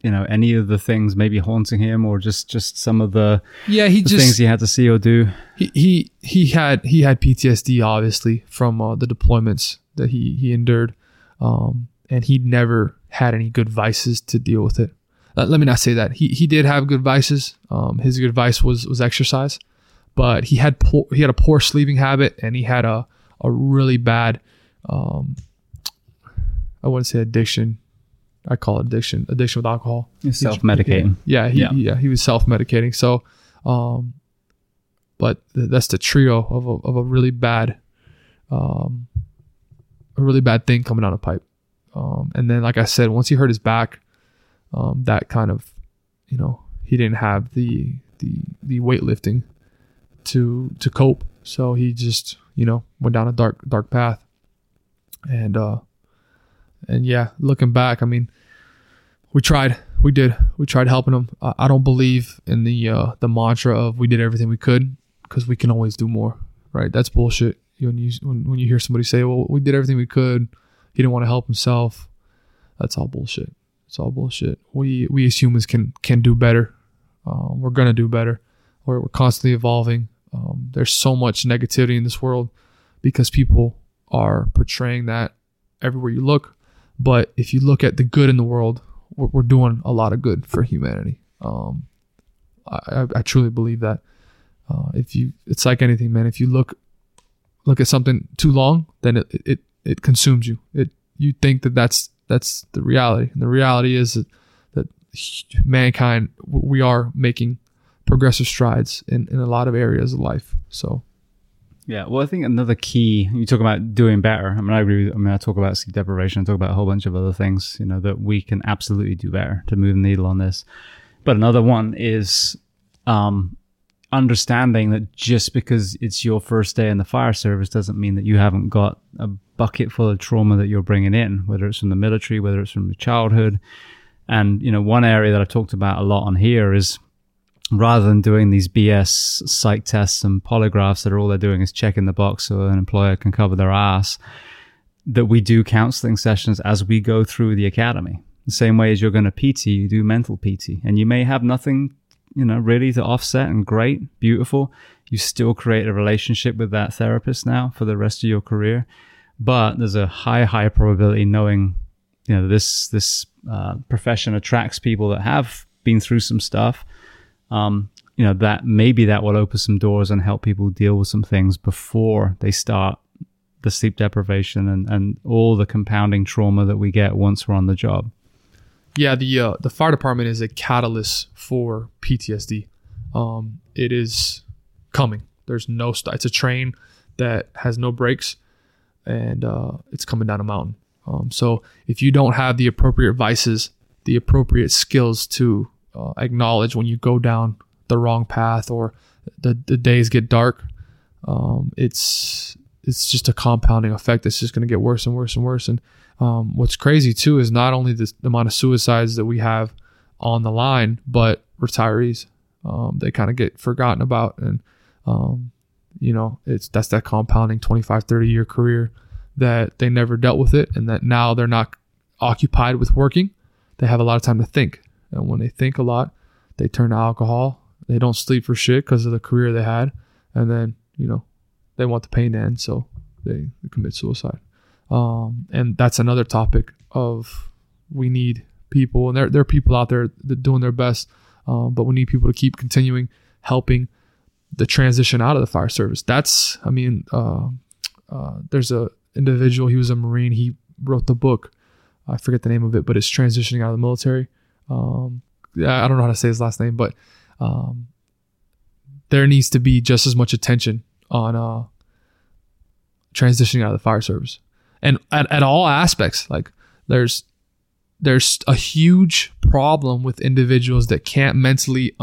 you know, any of the things maybe haunting him, or just some of the, things he had to see or do? He had PTSD, obviously, from the deployments that he endured, and he never had any good vices to deal with it. Let me not say that. He did have good vices. His good vice was exercise, but he had a poor sleeping habit, and he had a really bad, I wouldn't say addiction. I call it addiction with alcohol. Self-medicating. He was self-medicating. So, but that's the trio of a really bad, thing coming down the pipe. And then, like I said, once he hurt his back, that kind of, you know, he didn't have the weightlifting to cope. So he just, you know, went down a dark path. And yeah, looking back, I mean, we tried helping him. I don't believe in the mantra of we did everything we could, because we can always do more, right? That's bullshit. When you hear somebody say, well, we did everything we could, he didn't want to help himself. That's all bullshit. It's all bullshit. We as humans can do better. We're going to do better. We're constantly evolving. There's so much negativity in this world because people are portraying that everywhere you look. But if you look at the good in the world, we're doing a lot of good for humanity. I truly believe that. It's like anything, man. If you look at something too long, then it consumes you. You think that's the reality, and the reality is that mankind, we are making progressive strides in a lot of areas of life. So. Yeah, well, I think another key, you talk about doing better. I mean, I agree. I talk about sleep deprivation. I talk about a whole bunch of other things, you know, that we can absolutely do better to move the needle on this. But another one is understanding that just because it's your first day in the fire service doesn't mean that you haven't got a bucket full of trauma that you're bringing in, whether it's from the military, whether it's from your childhood. And, you know, one area that I've talked about a lot on here is, rather than doing these BS psych tests and polygraphs that are all they're doing is checking the box so an employer can cover their ass, that we do counseling sessions as we go through the academy. The same way as you're going to PT, you do mental PT. And you may have nothing, you know, really to offset, and great, beautiful. You still create a relationship with that therapist now for the rest of your career. But there's a high, high probability, knowing, you know, this profession attracts people that have been through some stuff. you know, that maybe that will open some doors and help people deal with some things before they start the sleep deprivation and all the compounding trauma that we get once we're on the job. Yeah, the fire department is a catalyst for PTSD. It is coming. There's no it's a train that has no brakes, and it's coming down a mountain. So if you don't have the appropriate vices, the appropriate skills to acknowledge when you go down the wrong path or the days get dark, it's just a compounding effect that's just going to get worse and worse and worse. And what's crazy too is not only the amount of suicides that we have on the line, but retirees. They kind of get forgotten about, and you know, that's that compounding 25-30 year career that they never dealt with it, and that now they're not occupied with working. They have a lot of time to think, and when they think a lot, they turn to alcohol. They don't sleep for shit because of the career they had, and then, you know, they want the pain to end, so they commit suicide. And that's another topic of, we need people, and there are people out there that doing their best, but we need people to keep continuing helping the transition out of the fire service. That's, I mean, there's a individual, he was a Marine, he wrote the book, I forget the name of it, but it's transitioning out of the military. I don't know how to say his last name, but there needs to be just as much attention on transitioning out of the fire service, and at all aspects. Like there's a huge problem with individuals that can't mentally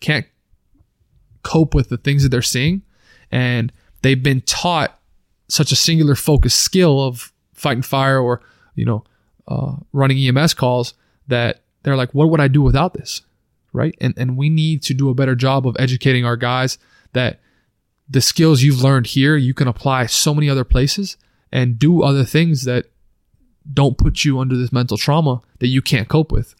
can't cope with the things that they're seeing, and they've been taught such a singular focused skill of fighting fire or, you know, running EMS calls, that they're like, what would I do without this, right? And we need to do a better job of educating our guys that the skills you've learned here, you can apply so many other places and do other things that don't put you under this mental trauma that you can't cope with.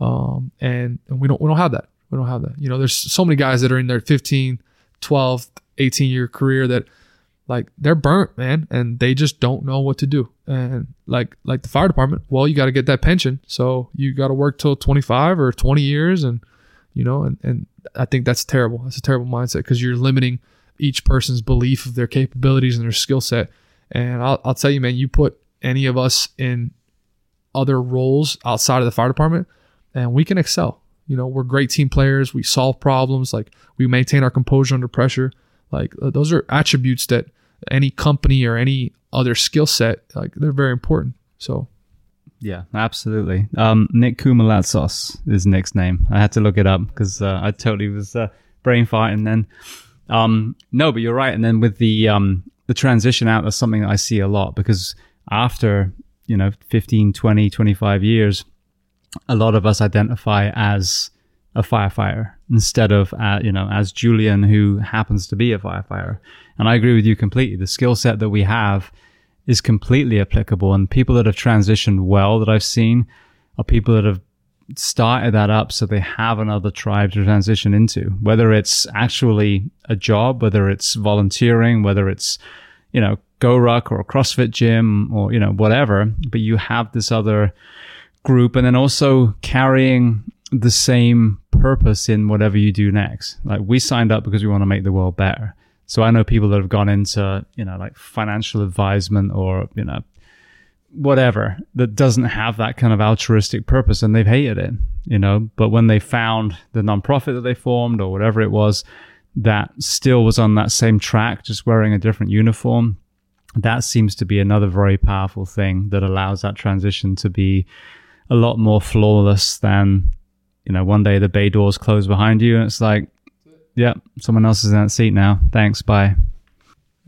And we don't have that. We don't have that. You know, there's so many guys that are in their 15, 12, 18-year career that, like, they're burnt, man, and they just don't know what to do. And like the fire department, well, you got to get that pension, so you got to work till 25 or 20 years, and you know, and I think that's terrible. That's a terrible mindset, because you're limiting each person's belief of their capabilities and their skill set. And I'll tell you, man, you put any of us in other roles outside of the fire department, and we can excel. You know, we're great team players. We solve problems. Like, we maintain our composure under pressure. Like, those are attributes that any company or any other skill set, like, they're very important. So. Yeah, absolutely. Nick Kumalatsos is Nick's name. I had to look it up because I totally was brain farting then. No, but you're right. And then with the transition out, that's something that I see a lot, because after, you know, 15, 20, 25 years, a lot of us identify as a firefighter instead of, you know, as Julian, who happens to be a firefighter. And I agree with you completely. The skill set that we have is completely applicable, and people that have transitioned well that I've seen are people that have started that up so they have another tribe to transition into, whether it's actually a job, whether it's volunteering, whether it's, you know, GORUCK or a CrossFit gym or, you know, whatever, but you have this other group, and then also carrying the same purpose in whatever you do next. Like, we signed up because we want to make the world better. So I know people that have gone into, you know, like financial advisement or, you know, whatever, that doesn't have that kind of altruistic purpose, and they've hated it, you know. But when they found the nonprofit that they formed or whatever it was that still was on that same track, just wearing a different uniform, that seems to be another very powerful thing that allows that transition to be a lot more flawless than, you know, one day the bay doors close behind you and it's like, yeah, someone else is in that seat now. Thanks. Bye.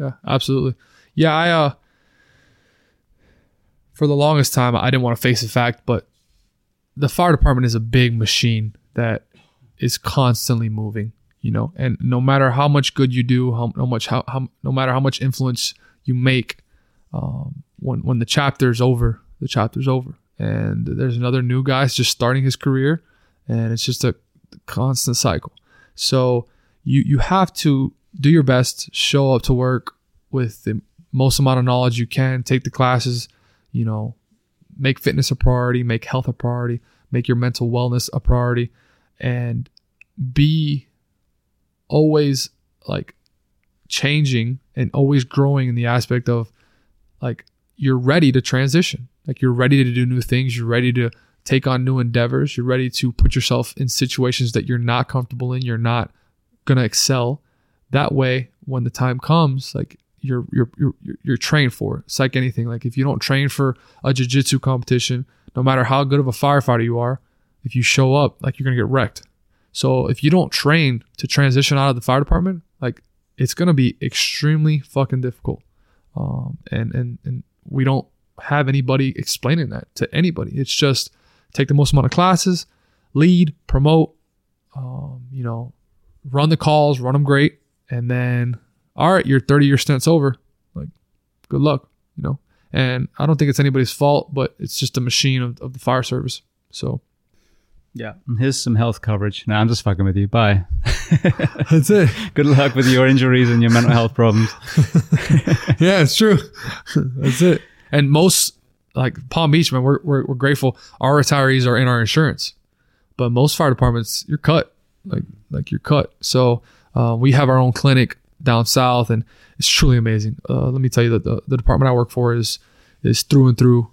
Yeah, absolutely. Yeah, I for the longest time, I didn't want to face the fact, but the fire department is a big machine that is constantly moving, you know, and no matter how much good you do, no matter how much influence you make, when the chapter's over, the chapter's over, and there's another new guy just starting his career, and it's just a constant cycle. So you have to do your best, show up to work with the most amount of knowledge you can, take the classes, you know, make fitness a priority, make health a priority, make your mental wellness a priority. And be always like changing and always growing in the aspect of like you're ready to transition, like you're ready to do new things, you're ready to take on new endeavors, you're ready to put yourself in situations that you're not comfortable in, you're not gonna excel. That way, when the time comes, like you're trained for it. It's like anything. Like if you don't train for a jiu-jitsu competition, no matter how good of a firefighter you are, if you show up, like you're gonna get wrecked. So if you don't train to transition out of the fire department, like it's gonna be extremely fucking difficult. And we don't have anybody explaining that to anybody. It's just take the most amount of classes, lead, promote, run the calls, run them great, and then all right, your 30-year stint's over. Like, good luck, you know. And I don't think it's anybody's fault, but it's just a machine of the fire service. So, yeah. Here's some health coverage. No, I'm just fucking with you. Bye. That's it. Good luck with your injuries and your mental health problems. Yeah, it's true. That's it. And most, like Palm Beach, man, we're grateful. Our retirees are in our insurance, but most fire departments, you're cut. Like you're cut. So we have our own clinic down south, and it's truly amazing. Let me tell you that the department I work for is through and through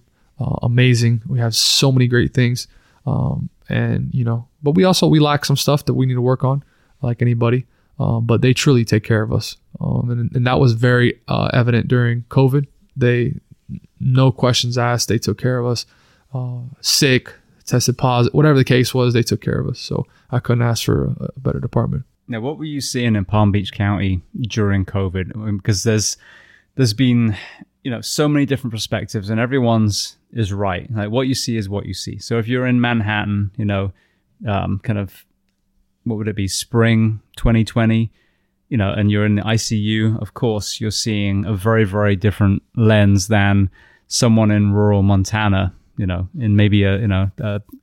amazing. We have so many great things, but we lack some stuff that we need to work on, like anybody. But they truly take care of us, and that was very evident during COVID. They, no questions asked, they took care of us. Sick, tested positive, whatever the case was, they took care of us. So I couldn't ask for a better department. Now, what were you seeing in Palm Beach County during COVID? Because there's been, so many different perspectives, and everyone's is right. Like, what you see is what you see. So if you're in Manhattan, kind of, what would it be, spring 2020, and you're in the ICU, of course, you're seeing a very, very different lens than someone in rural Montana, in maybe a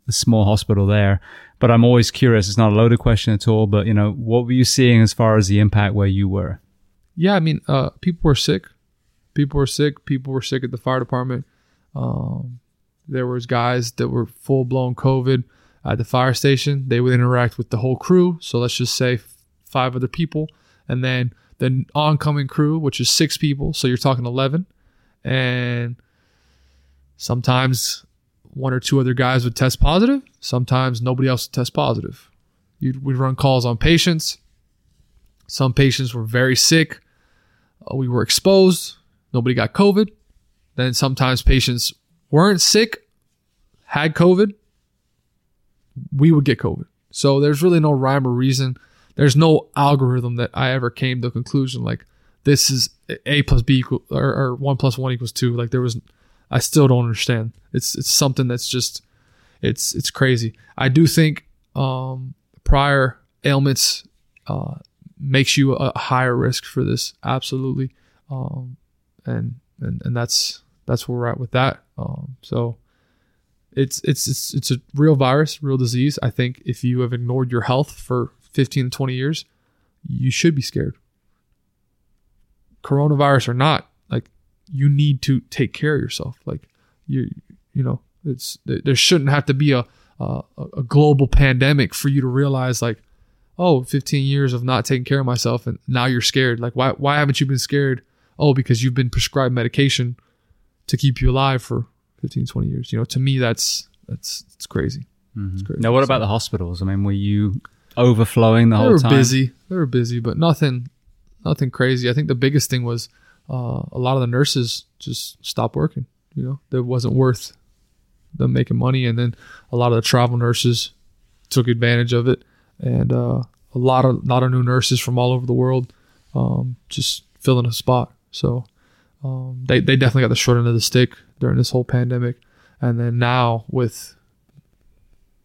small hospital there. But I'm always curious. It's not a loaded question at all, but what were you seeing as far as the impact where you were? Yeah, I mean, people were sick. People were sick at the fire department. There was guys that were full blown COVID at the fire station. They would interact with the whole crew. So let's just say 5 other people, and then the oncoming crew, which is 6 people. So you're talking 11, and sometimes 1 or 2 other guys would test positive. Sometimes nobody else would test positive. We'd run calls on patients. Some patients were very sick. We were exposed. Nobody got COVID. Then sometimes patients weren't sick, had COVID. We would get COVID. So there's really no rhyme or reason. There's no algorithm that I ever came to a conclusion like this is A plus B equal, or 1 + 1 = 2. Like there was... I still don't understand. It's something that's just, it's crazy. I do think prior ailments makes you a higher risk for this, absolutely, and that's where we're at with that. So it's a real virus, real disease. I think if you have ignored your health for 15 to 20 years, you should be scared. Coronavirus or not. You need to take care of yourself. Like it's there shouldn't have to be a global pandemic for you to realize like, oh, 15 years of not taking care of myself and now you're scared. Like why haven't you been scared? Oh, because you've been prescribed medication to keep you alive for 15, 20 years. To me that's it's crazy. Mm-hmm. It's crazy. Now what about the hospitals? I mean, were you overflowing the whole time? They were busy, but nothing crazy. I think the biggest thing was a lot of the nurses just stopped working. That wasn't worth them making money. And then a lot of the travel nurses took advantage of it. And a lot of new nurses from all over the world just filling a spot. So they definitely got the short end of the stick during this whole pandemic. And then now with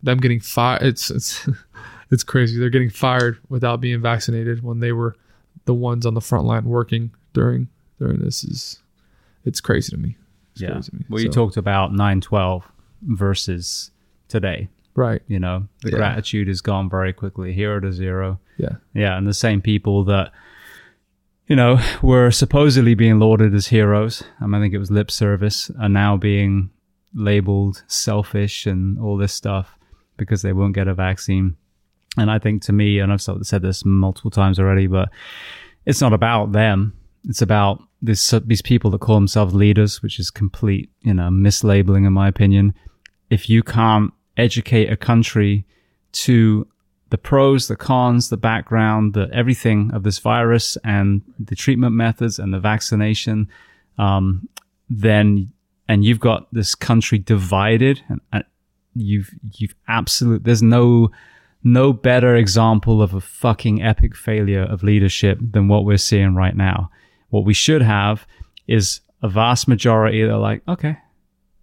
them getting fired, it's crazy. They're getting fired without being vaccinated when they were the ones on the front line working during this is, it's crazy to me. Well, you talked about 9/12 versus today, right? The gratitude is gone very quickly, hero to zero. Yeah. And the same people that, were supposedly being lauded as heroes. I think it was lip service, are now being labeled selfish and all this stuff because they won't get a vaccine. And I think, to me, and I've said this multiple times already, but it's not about them. It's about these people that call themselves leaders, which is complete, mislabeling in my opinion. If you can't educate a country to the pros, the cons, the background, the everything of this virus and the treatment methods and the vaccination, then you've got this country divided, and there's no better example of a fucking epic failure of leadership than what we're seeing right now. What we should have is a vast majority that are like, okay,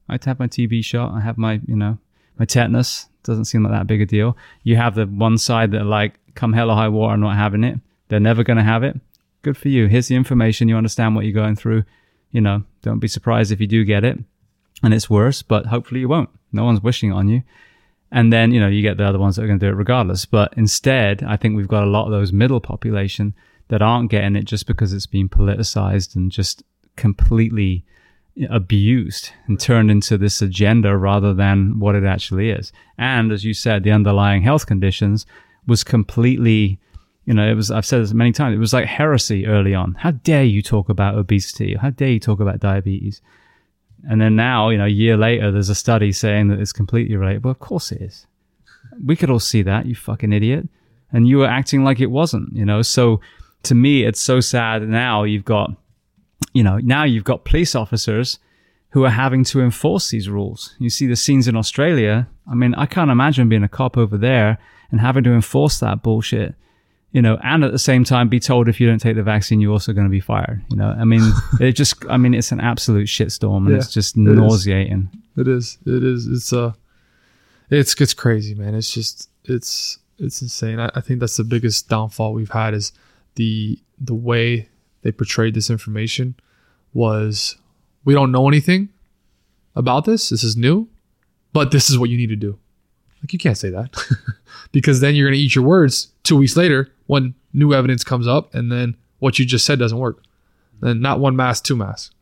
I have my TB shot, I have my, my tetanus. Doesn't seem like that big a deal. You have the one side that are like, come hell or high water, I'm not having it. They're never going to have it. Good for you. Here's the information. You understand what you're going through. Don't be surprised if you do get it and it's worse, but hopefully you won't. No one's wishing on you. And then, you get the other ones that are going to do it regardless. But instead, I think we've got a lot of those middle population that aren't getting it just because it's been politicized and just completely abused and turned into this agenda rather than what it actually is. And as you said, the underlying health conditions was completely, I've said this many times, it was like heresy early on. How dare you talk about obesity? How dare you talk about diabetes? And then now, a year later, there's a study saying that it's completely related. Well, of course it is. We could all see that, you fucking idiot. And you were acting like it wasn't, So to me, it's so sad. Now you've got, police officers who are having to enforce these rules. You see the scenes in Australia. I mean, I can't imagine being a cop over there and having to enforce that bullshit, and at the same time be told if you don't take the vaccine, you're also going to be fired. It's an absolute shitstorm, and yeah, it's just nauseating. It is. It's gets crazy, man. It's just, it's insane. I think that's the biggest downfall we've had is the way they portrayed this information was, we don't know anything about this. This is new, but this is what you need to do. Like, you can't say that because then you're going to eat your words 2 weeks later when new evidence comes up and then what you just said doesn't work. Then not one mask, two masks.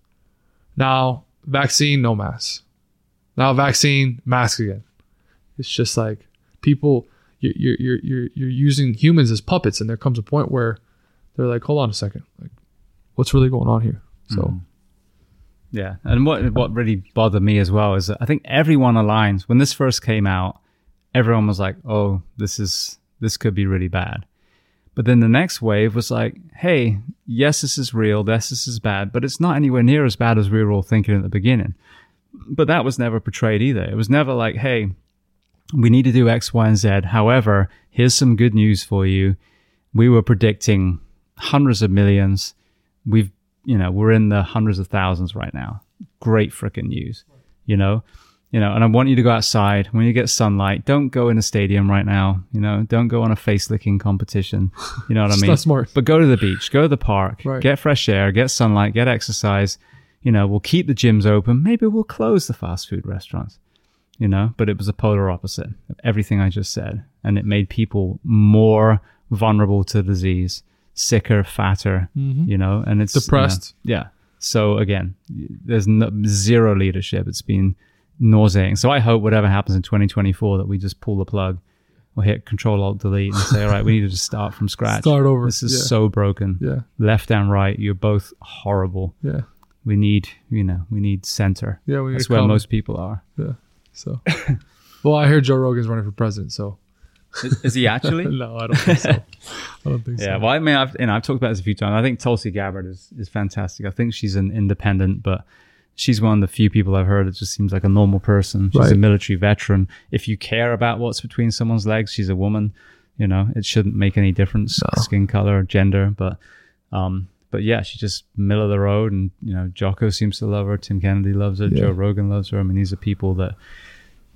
Now vaccine, no mask. Now vaccine, mask again. It's just like people, you're using humans as puppets, and there comes a point where they're like, hold on a second, like, what's really going on here? So yeah. And what really bothered me as well is that I think everyone aligns. When this first came out, everyone was like, oh, this could be really bad. But then the next wave was like, hey, yes, this is real, yes, this is bad, but it's not anywhere near as bad as we were all thinking at the beginning. But that was never portrayed either. It was never like, hey, we need to do X, Y, and Z. However, here's some good news for you. We were predicting hundreds of millions. We're in the hundreds of thousands right now. Great freaking news, and I want you to go outside when you get sunlight. Don't go in a stadium right now, don't go on a face licking competition. You know what I mean? That's smart. But go to the beach, go to the park, right? Get fresh air, get sunlight, get exercise. We'll keep the gyms open. Maybe we'll close the fast food restaurants. But it was a polar opposite of everything I just said. And it made people more vulnerable to disease, sicker, fatter, and it's depressed. Yeah. So again, there's zero leadership. It's been nauseating. So I hope whatever happens in 2024 that we just pull the plug or hit Control Alt Delete and say, all right, we need to just start from scratch. Start over. This is so broken. Yeah. Left and right, you're both horrible. Yeah. We need, we need center. Yeah. That's where most people are. Yeah. So, well, I hear Joe Rogan's running for president. So, is he actually? No, I don't think so. Yeah. Well, I mean, I've talked about this a few times. I think Tulsi Gabbard is fantastic. I think she's an independent, but she's one of the few people I've heard that just seems like a normal person. She's a military veteran. If you care about what's between someone's legs, she's a woman. It shouldn't make any difference, skin color, gender. But yeah, she's just middle of the road, and Jocko seems to love her, Tim Kennedy loves her, Joe Rogan loves her. I mean, these are people that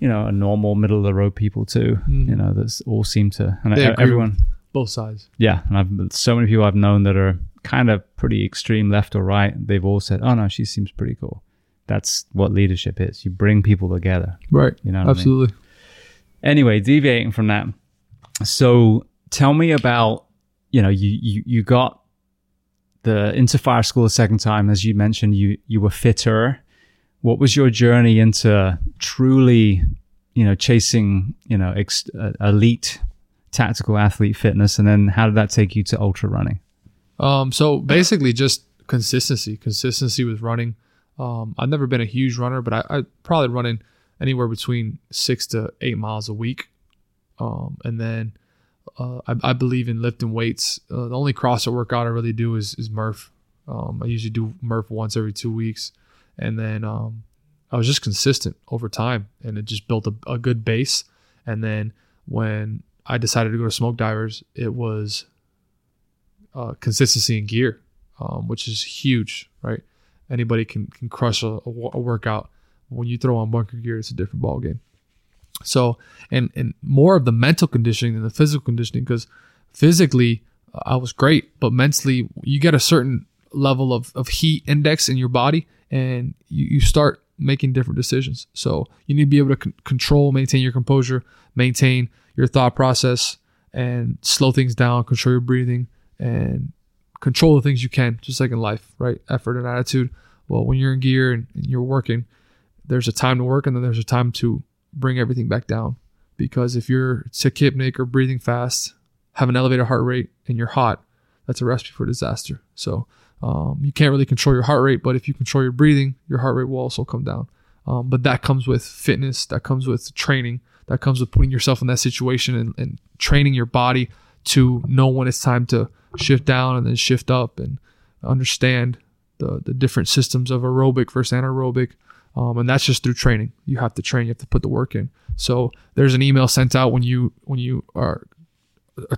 are normal middle of the road people too. That's all seem to, and everyone, both sides. Yeah, and I've so many people I've known that are kind of pretty extreme left or right. They've all said, "Oh no, she seems pretty cool." That's what leadership is. You bring people together, right? Absolutely. I mean? Anyway, deviating from that, so tell me about you got into fire school a second time. As you mentioned, you were fitter. What was your journey into truly, chasing, elite tactical athlete fitness, and then how did that take you to ultra running? So basically just consistency with running. I've never been a huge runner, but I probably running anywhere between 6 to 8 miles a week. And then I believe in lifting weights. The only CrossFit workout I really do is Murph. I usually do Murph once every 2 weeks. And then I was just consistent over time, and it just built a good base. And then when I decided to go to Smoke Divers, it was consistency in gear, which is huge, right? Anybody can crush a workout. When you throw on bunker gear, it's a different ball game. So, and more of the mental conditioning than the physical conditioning, because physically I was great, but mentally you get a certain level of heat index in your body, and you start making different decisions. So you need to be able to control, maintain your composure, maintain your thought process, and slow things down, control your breathing, and control the things you can, just like in life, right? Effort and attitude. Well, when you're in gear and you're working, there's a time to work, and then there's a time to bring everything back down. Because if you're tachypnic or breathing fast, have an elevated heart rate, and you're hot, that's a recipe for disaster. So you can't really control your heart rate, but if you control your breathing, your heart rate will also come down. But that comes with fitness, that comes with training, that comes with putting yourself in that situation and training your body to know when it's time to shift down and then shift up, and understand the different systems of aerobic versus anaerobic. And that's just through training. You have to train, you have to put the work in. So there's an email sent out when you are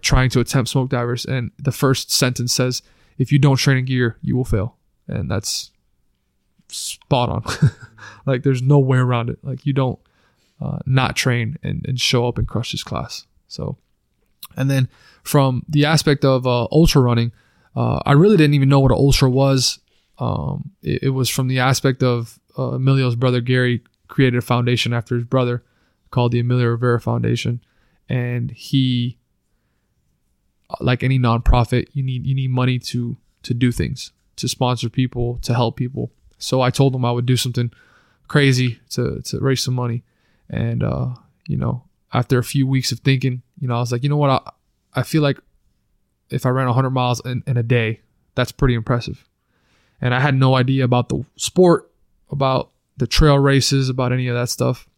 trying to attempt Smoke Divers, and the first sentence says, if you don't train in gear, you will fail. And that's spot on. Like, there's no way around it. Like, you don't not train and show up and crush this class. So, and then from the aspect of ultra running, I really didn't even know what an ultra was. It was from the aspect of Emilio's brother, Gary, created a foundation after his brother called the Emilio Rivera Foundation. And he, like any nonprofit, you need money to do things, to sponsor people, to help people. So I told him I would do something crazy to raise some money. And, after a few weeks of thinking, I was like, you know what? I feel like if I ran 100 miles in a day, that's pretty impressive. And I had no idea about the sport, about the trail races, about any of that stuff.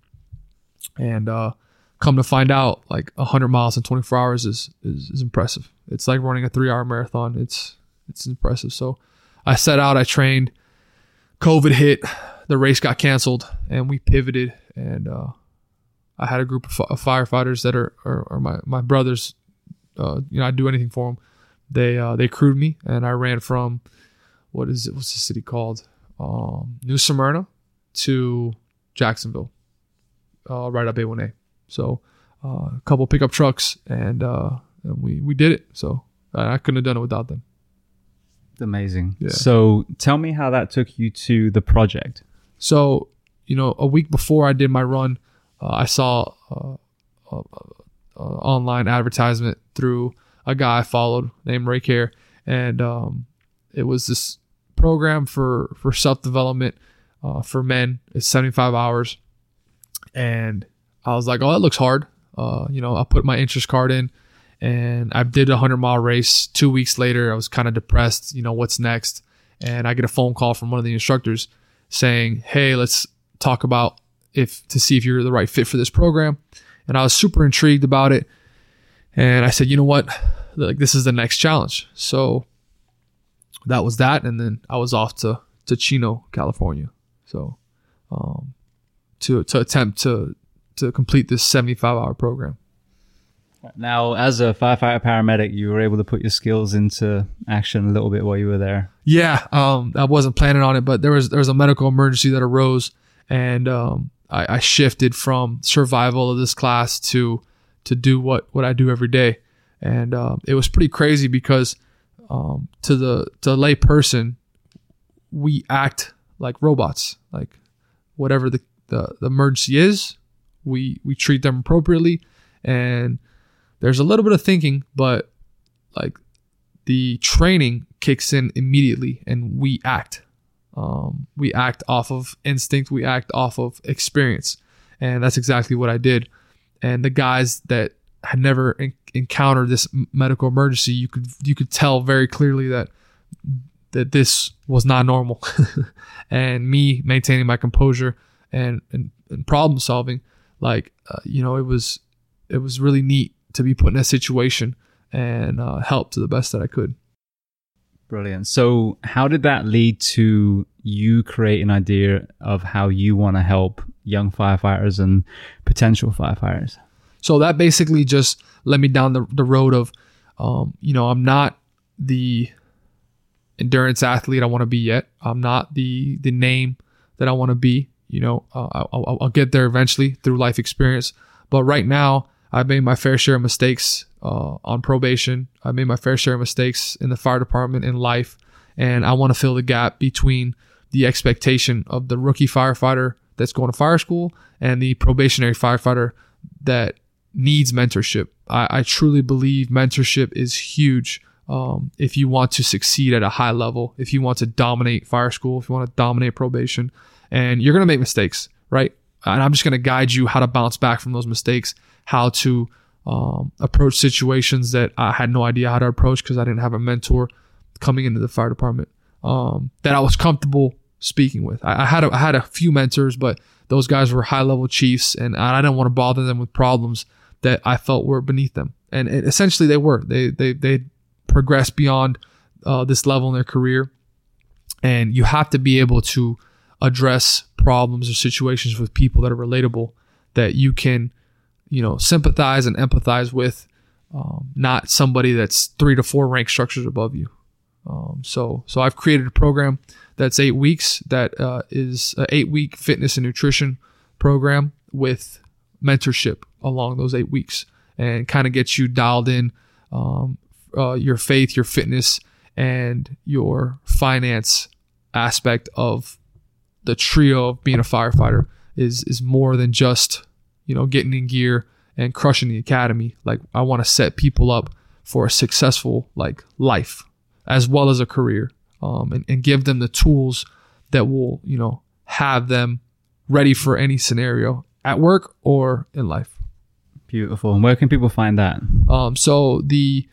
And come to find out, like 100 miles in 24 hours is impressive. It's like running a 3-hour marathon. It's impressive. So I set out, I trained, COVID hit, the race got canceled, and we pivoted. And I had a group of firefighters that are my brothers. I'd do anything for them. They crewed me, and I ran from, what's the city called? New Smyrna to Jacksonville, right up A1A. So a couple pickup trucks, and we did it. So I couldn't have done it without them. Amazing. Yeah. So tell me how that took you to the project. So, a week before I did my run, I saw an online advertisement through a guy I followed named Ray Care, and it was this program for self-development for men. It's 75 hours. And I was like, oh, that looks hard. I put my interest card in, and I did a 100-mile race. 2 weeks later, I was kind of depressed, what's next? And I get a phone call from one of the instructors saying, hey, let's talk about to see if you're the right fit for this program. And I was super intrigued about it. And I said, you know what? Like, this is the next challenge. So that was that. And then I was off to Chino, California. So to attempt to complete this 75-hour program. Now, as a firefighter paramedic, you were able to put your skills into action a little bit while you were there. Yeah, I wasn't planning on it, but there was a medical emergency that arose, and I shifted from survival of this class to do what I do every day. And it was pretty crazy because to the lay person, we act like robots. Like, whatever the emergency is, we treat them appropriately, and there's a little bit of thinking, but like the training kicks in immediately, and we act. We act off of instinct. We act off of experience, and that's exactly what I did. And the guys that had never encountered this medical emergency, you could tell very clearly that this was not normal. And me maintaining my composure and problem solving, it was really neat to be put in that situation and help to the best that I could. Brilliant. So how did that lead to you create an idea of how you want to help young firefighters and potential firefighters? So that basically just led me down the road of, I'm not the endurance athlete I want to be yet. I'm not the name that I want to be. I'll get there eventually through life experience. But right now, I've made my fair share of mistakes on probation. I made my fair share of mistakes in the fire department, in life. And I want to fill the gap between the expectation of the rookie firefighter that's going to fire school and the probationary firefighter that needs mentorship. I truly believe mentorship is huge if you want to succeed at a high level, if you want to dominate fire school, if you want to dominate probation. And you're going to make mistakes, right? And I'm just going to guide you how to bounce back from those mistakes, how to approach situations that I had no idea how to approach because I didn't have a mentor coming into the fire department that I was comfortable speaking with. I had a few mentors, but those guys were high-level chiefs, and I didn't want to bother them with problems that I felt were beneath them. And essentially, they were. They progressed beyond this level in their career, and you have to be able to address problems or situations with people that are relatable, that you can, sympathize and empathize with, not somebody that's 3 to 4 rank structures above you. So I've created a program that's 8 weeks, that is an 8-week fitness and nutrition program with mentorship along those 8 weeks, and kind of gets you dialed in, your faith, your fitness, and your finance aspect of the trio of being a firefighter is more than just, getting in gear and crushing the academy. Like, I want to set people up for a successful life as well as a career, and give them the tools that will, have them ready for any scenario at work or in life. Beautiful. And where can people find that? So the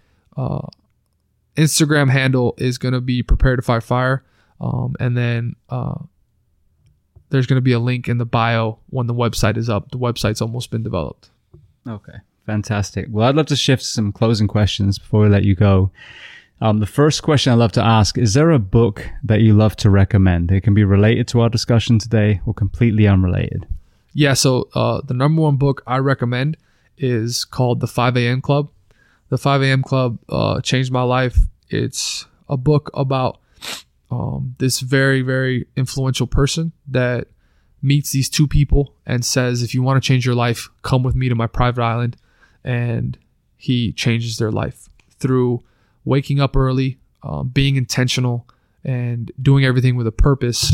Instagram handle is going to be Prepare to Fight Fire. And then, there's going to be a link in the bio when the website is up. The website's almost been developed. Okay, fantastic. Well, I'd love to shift to some closing questions before we let you go. The first question I love to ask, is there a book that you love to recommend? It can be related to our discussion today or completely unrelated. Yeah, so the number one book I recommend is called The 5 a.m. Club. The 5 a.m. Club changed my life. It's a book about this very, very influential person that meets these two people and says, if you want to change your life, come with me to my private island. And he changes their life through waking up early, being intentional, and doing everything with a purpose.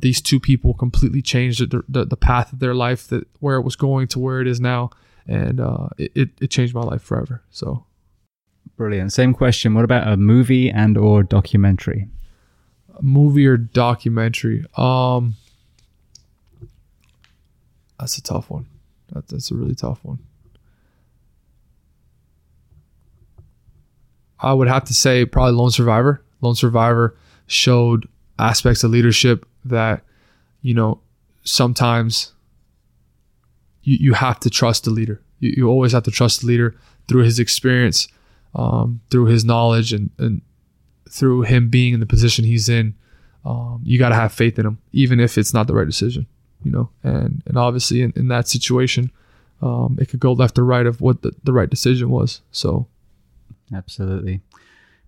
These two people completely changed the path of their life, that where it was going to where it is now. And it changed my life forever. So brilliant. Same question. What about a movie and or documentary? Movie or documentary? That's a tough one. That's a really tough one. I would have to say probably Lone Survivor. Lone Survivor showed aspects of leadership that, sometimes you have to trust the leader. You always have to trust the leader through his experience, through his knowledge, and through him being in the position he's in. You got to have faith in him, even if it's not the right decision, and obviously in that situation, it could go left or right of what the right decision was. So absolutely.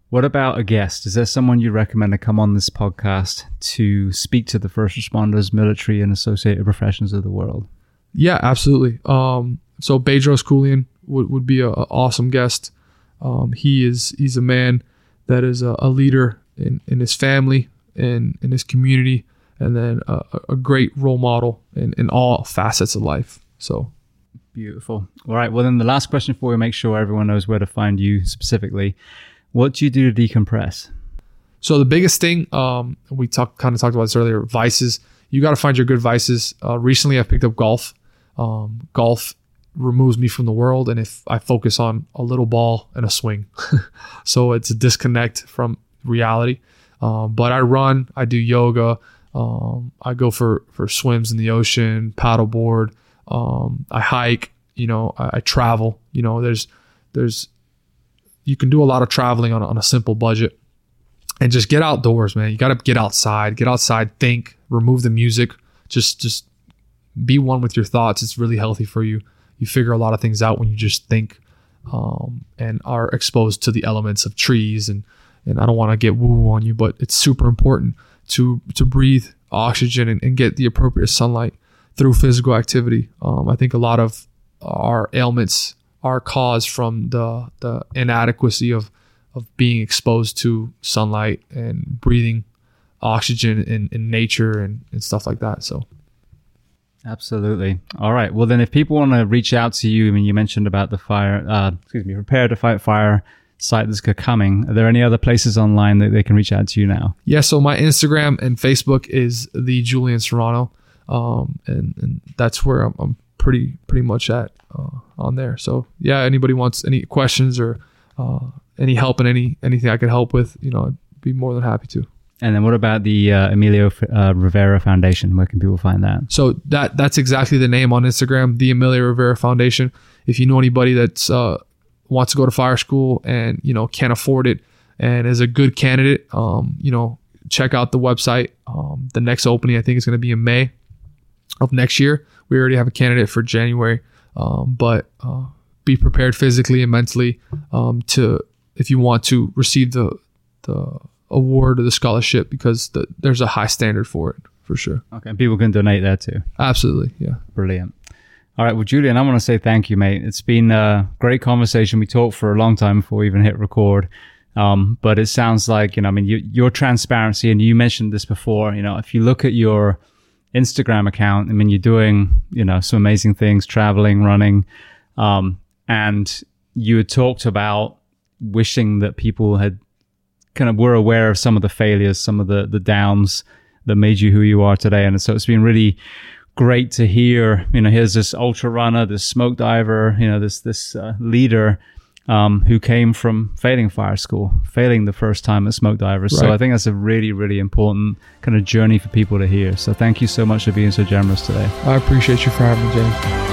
What about a guest? Is there someone you recommend to come on this podcast to speak to the first responders, military, and associated professions of the world? Yeah, absolutely. So Bedros Koulian would be an awesome guest. He's a man that is a leader in his family, in his community, and then a great role model in all facets of life. So beautiful. All right. Well, then the last question for you, make sure everyone knows where to find you specifically. What do you do to decompress? So the biggest thing, we kind of talked about this earlier, vices. You got to find your good vices. Recently, I picked up golf. Golf removes me from the world, and if I focus on a little ball and a swing. So it's a disconnect from reality. But I run, I do yoga, I go for swims in the ocean, paddleboard, I hike, I travel, you can do a lot of traveling on a simple budget. And just get outdoors, man. You got to get outside, think, remove the music, just be one with your thoughts. It's really healthy for you. You figure a lot of things out when you just think, and are exposed to the elements of trees. And I don't want to get woo-woo on you, but it's super important to breathe oxygen and get the appropriate sunlight through physical activity. I think a lot of our ailments are caused from the inadequacy of being exposed to sunlight and breathing oxygen in nature and stuff like that. So. Absolutely. All right. Well, then if people want to reach out to you, I mean, you mentioned about the fire, prepare to fight fire site that's coming. Are there any other places online that they can reach out to you now? Yeah. So my Instagram and Facebook is the Julian Serrano. And that's where I'm pretty much at, on there. So yeah, anybody wants any questions or, any help and anything I could help with, I'd be more than happy to. And then what about the Emilio Rivera Foundation? Where can people find that? So that's exactly the name on Instagram, the Emilio Rivera Foundation. If you know anybody that's wants to go to fire school and can't afford it and is a good candidate, check out the website. The next opening I think is going to be in May of next year. We already have a candidate for January, but be prepared physically and mentally if you want to receive the award or the scholarship, because there's a high standard for it, for sure. Okay, and people can donate that too. Absolutely, yeah. Brilliant. All right, well, Julian, I want to say thank you, mate. It's been a great conversation. We talked for a long time before we even hit record, but it sounds like, your transparency, and you mentioned this before, if you look at your Instagram account, you're doing, some amazing things, traveling, running, and you had talked about wishing that people had were aware of some of the failures, some of the downs that made you who you are today. And so it's been really great to hear, here's this ultra runner, this smoke diver, this leader, who came from failing fire school, failing the first time at smoke divers. Right. So I think that's a really, really important journey for people to hear. So thank you so much for being so generous today. I appreciate you for having me, James.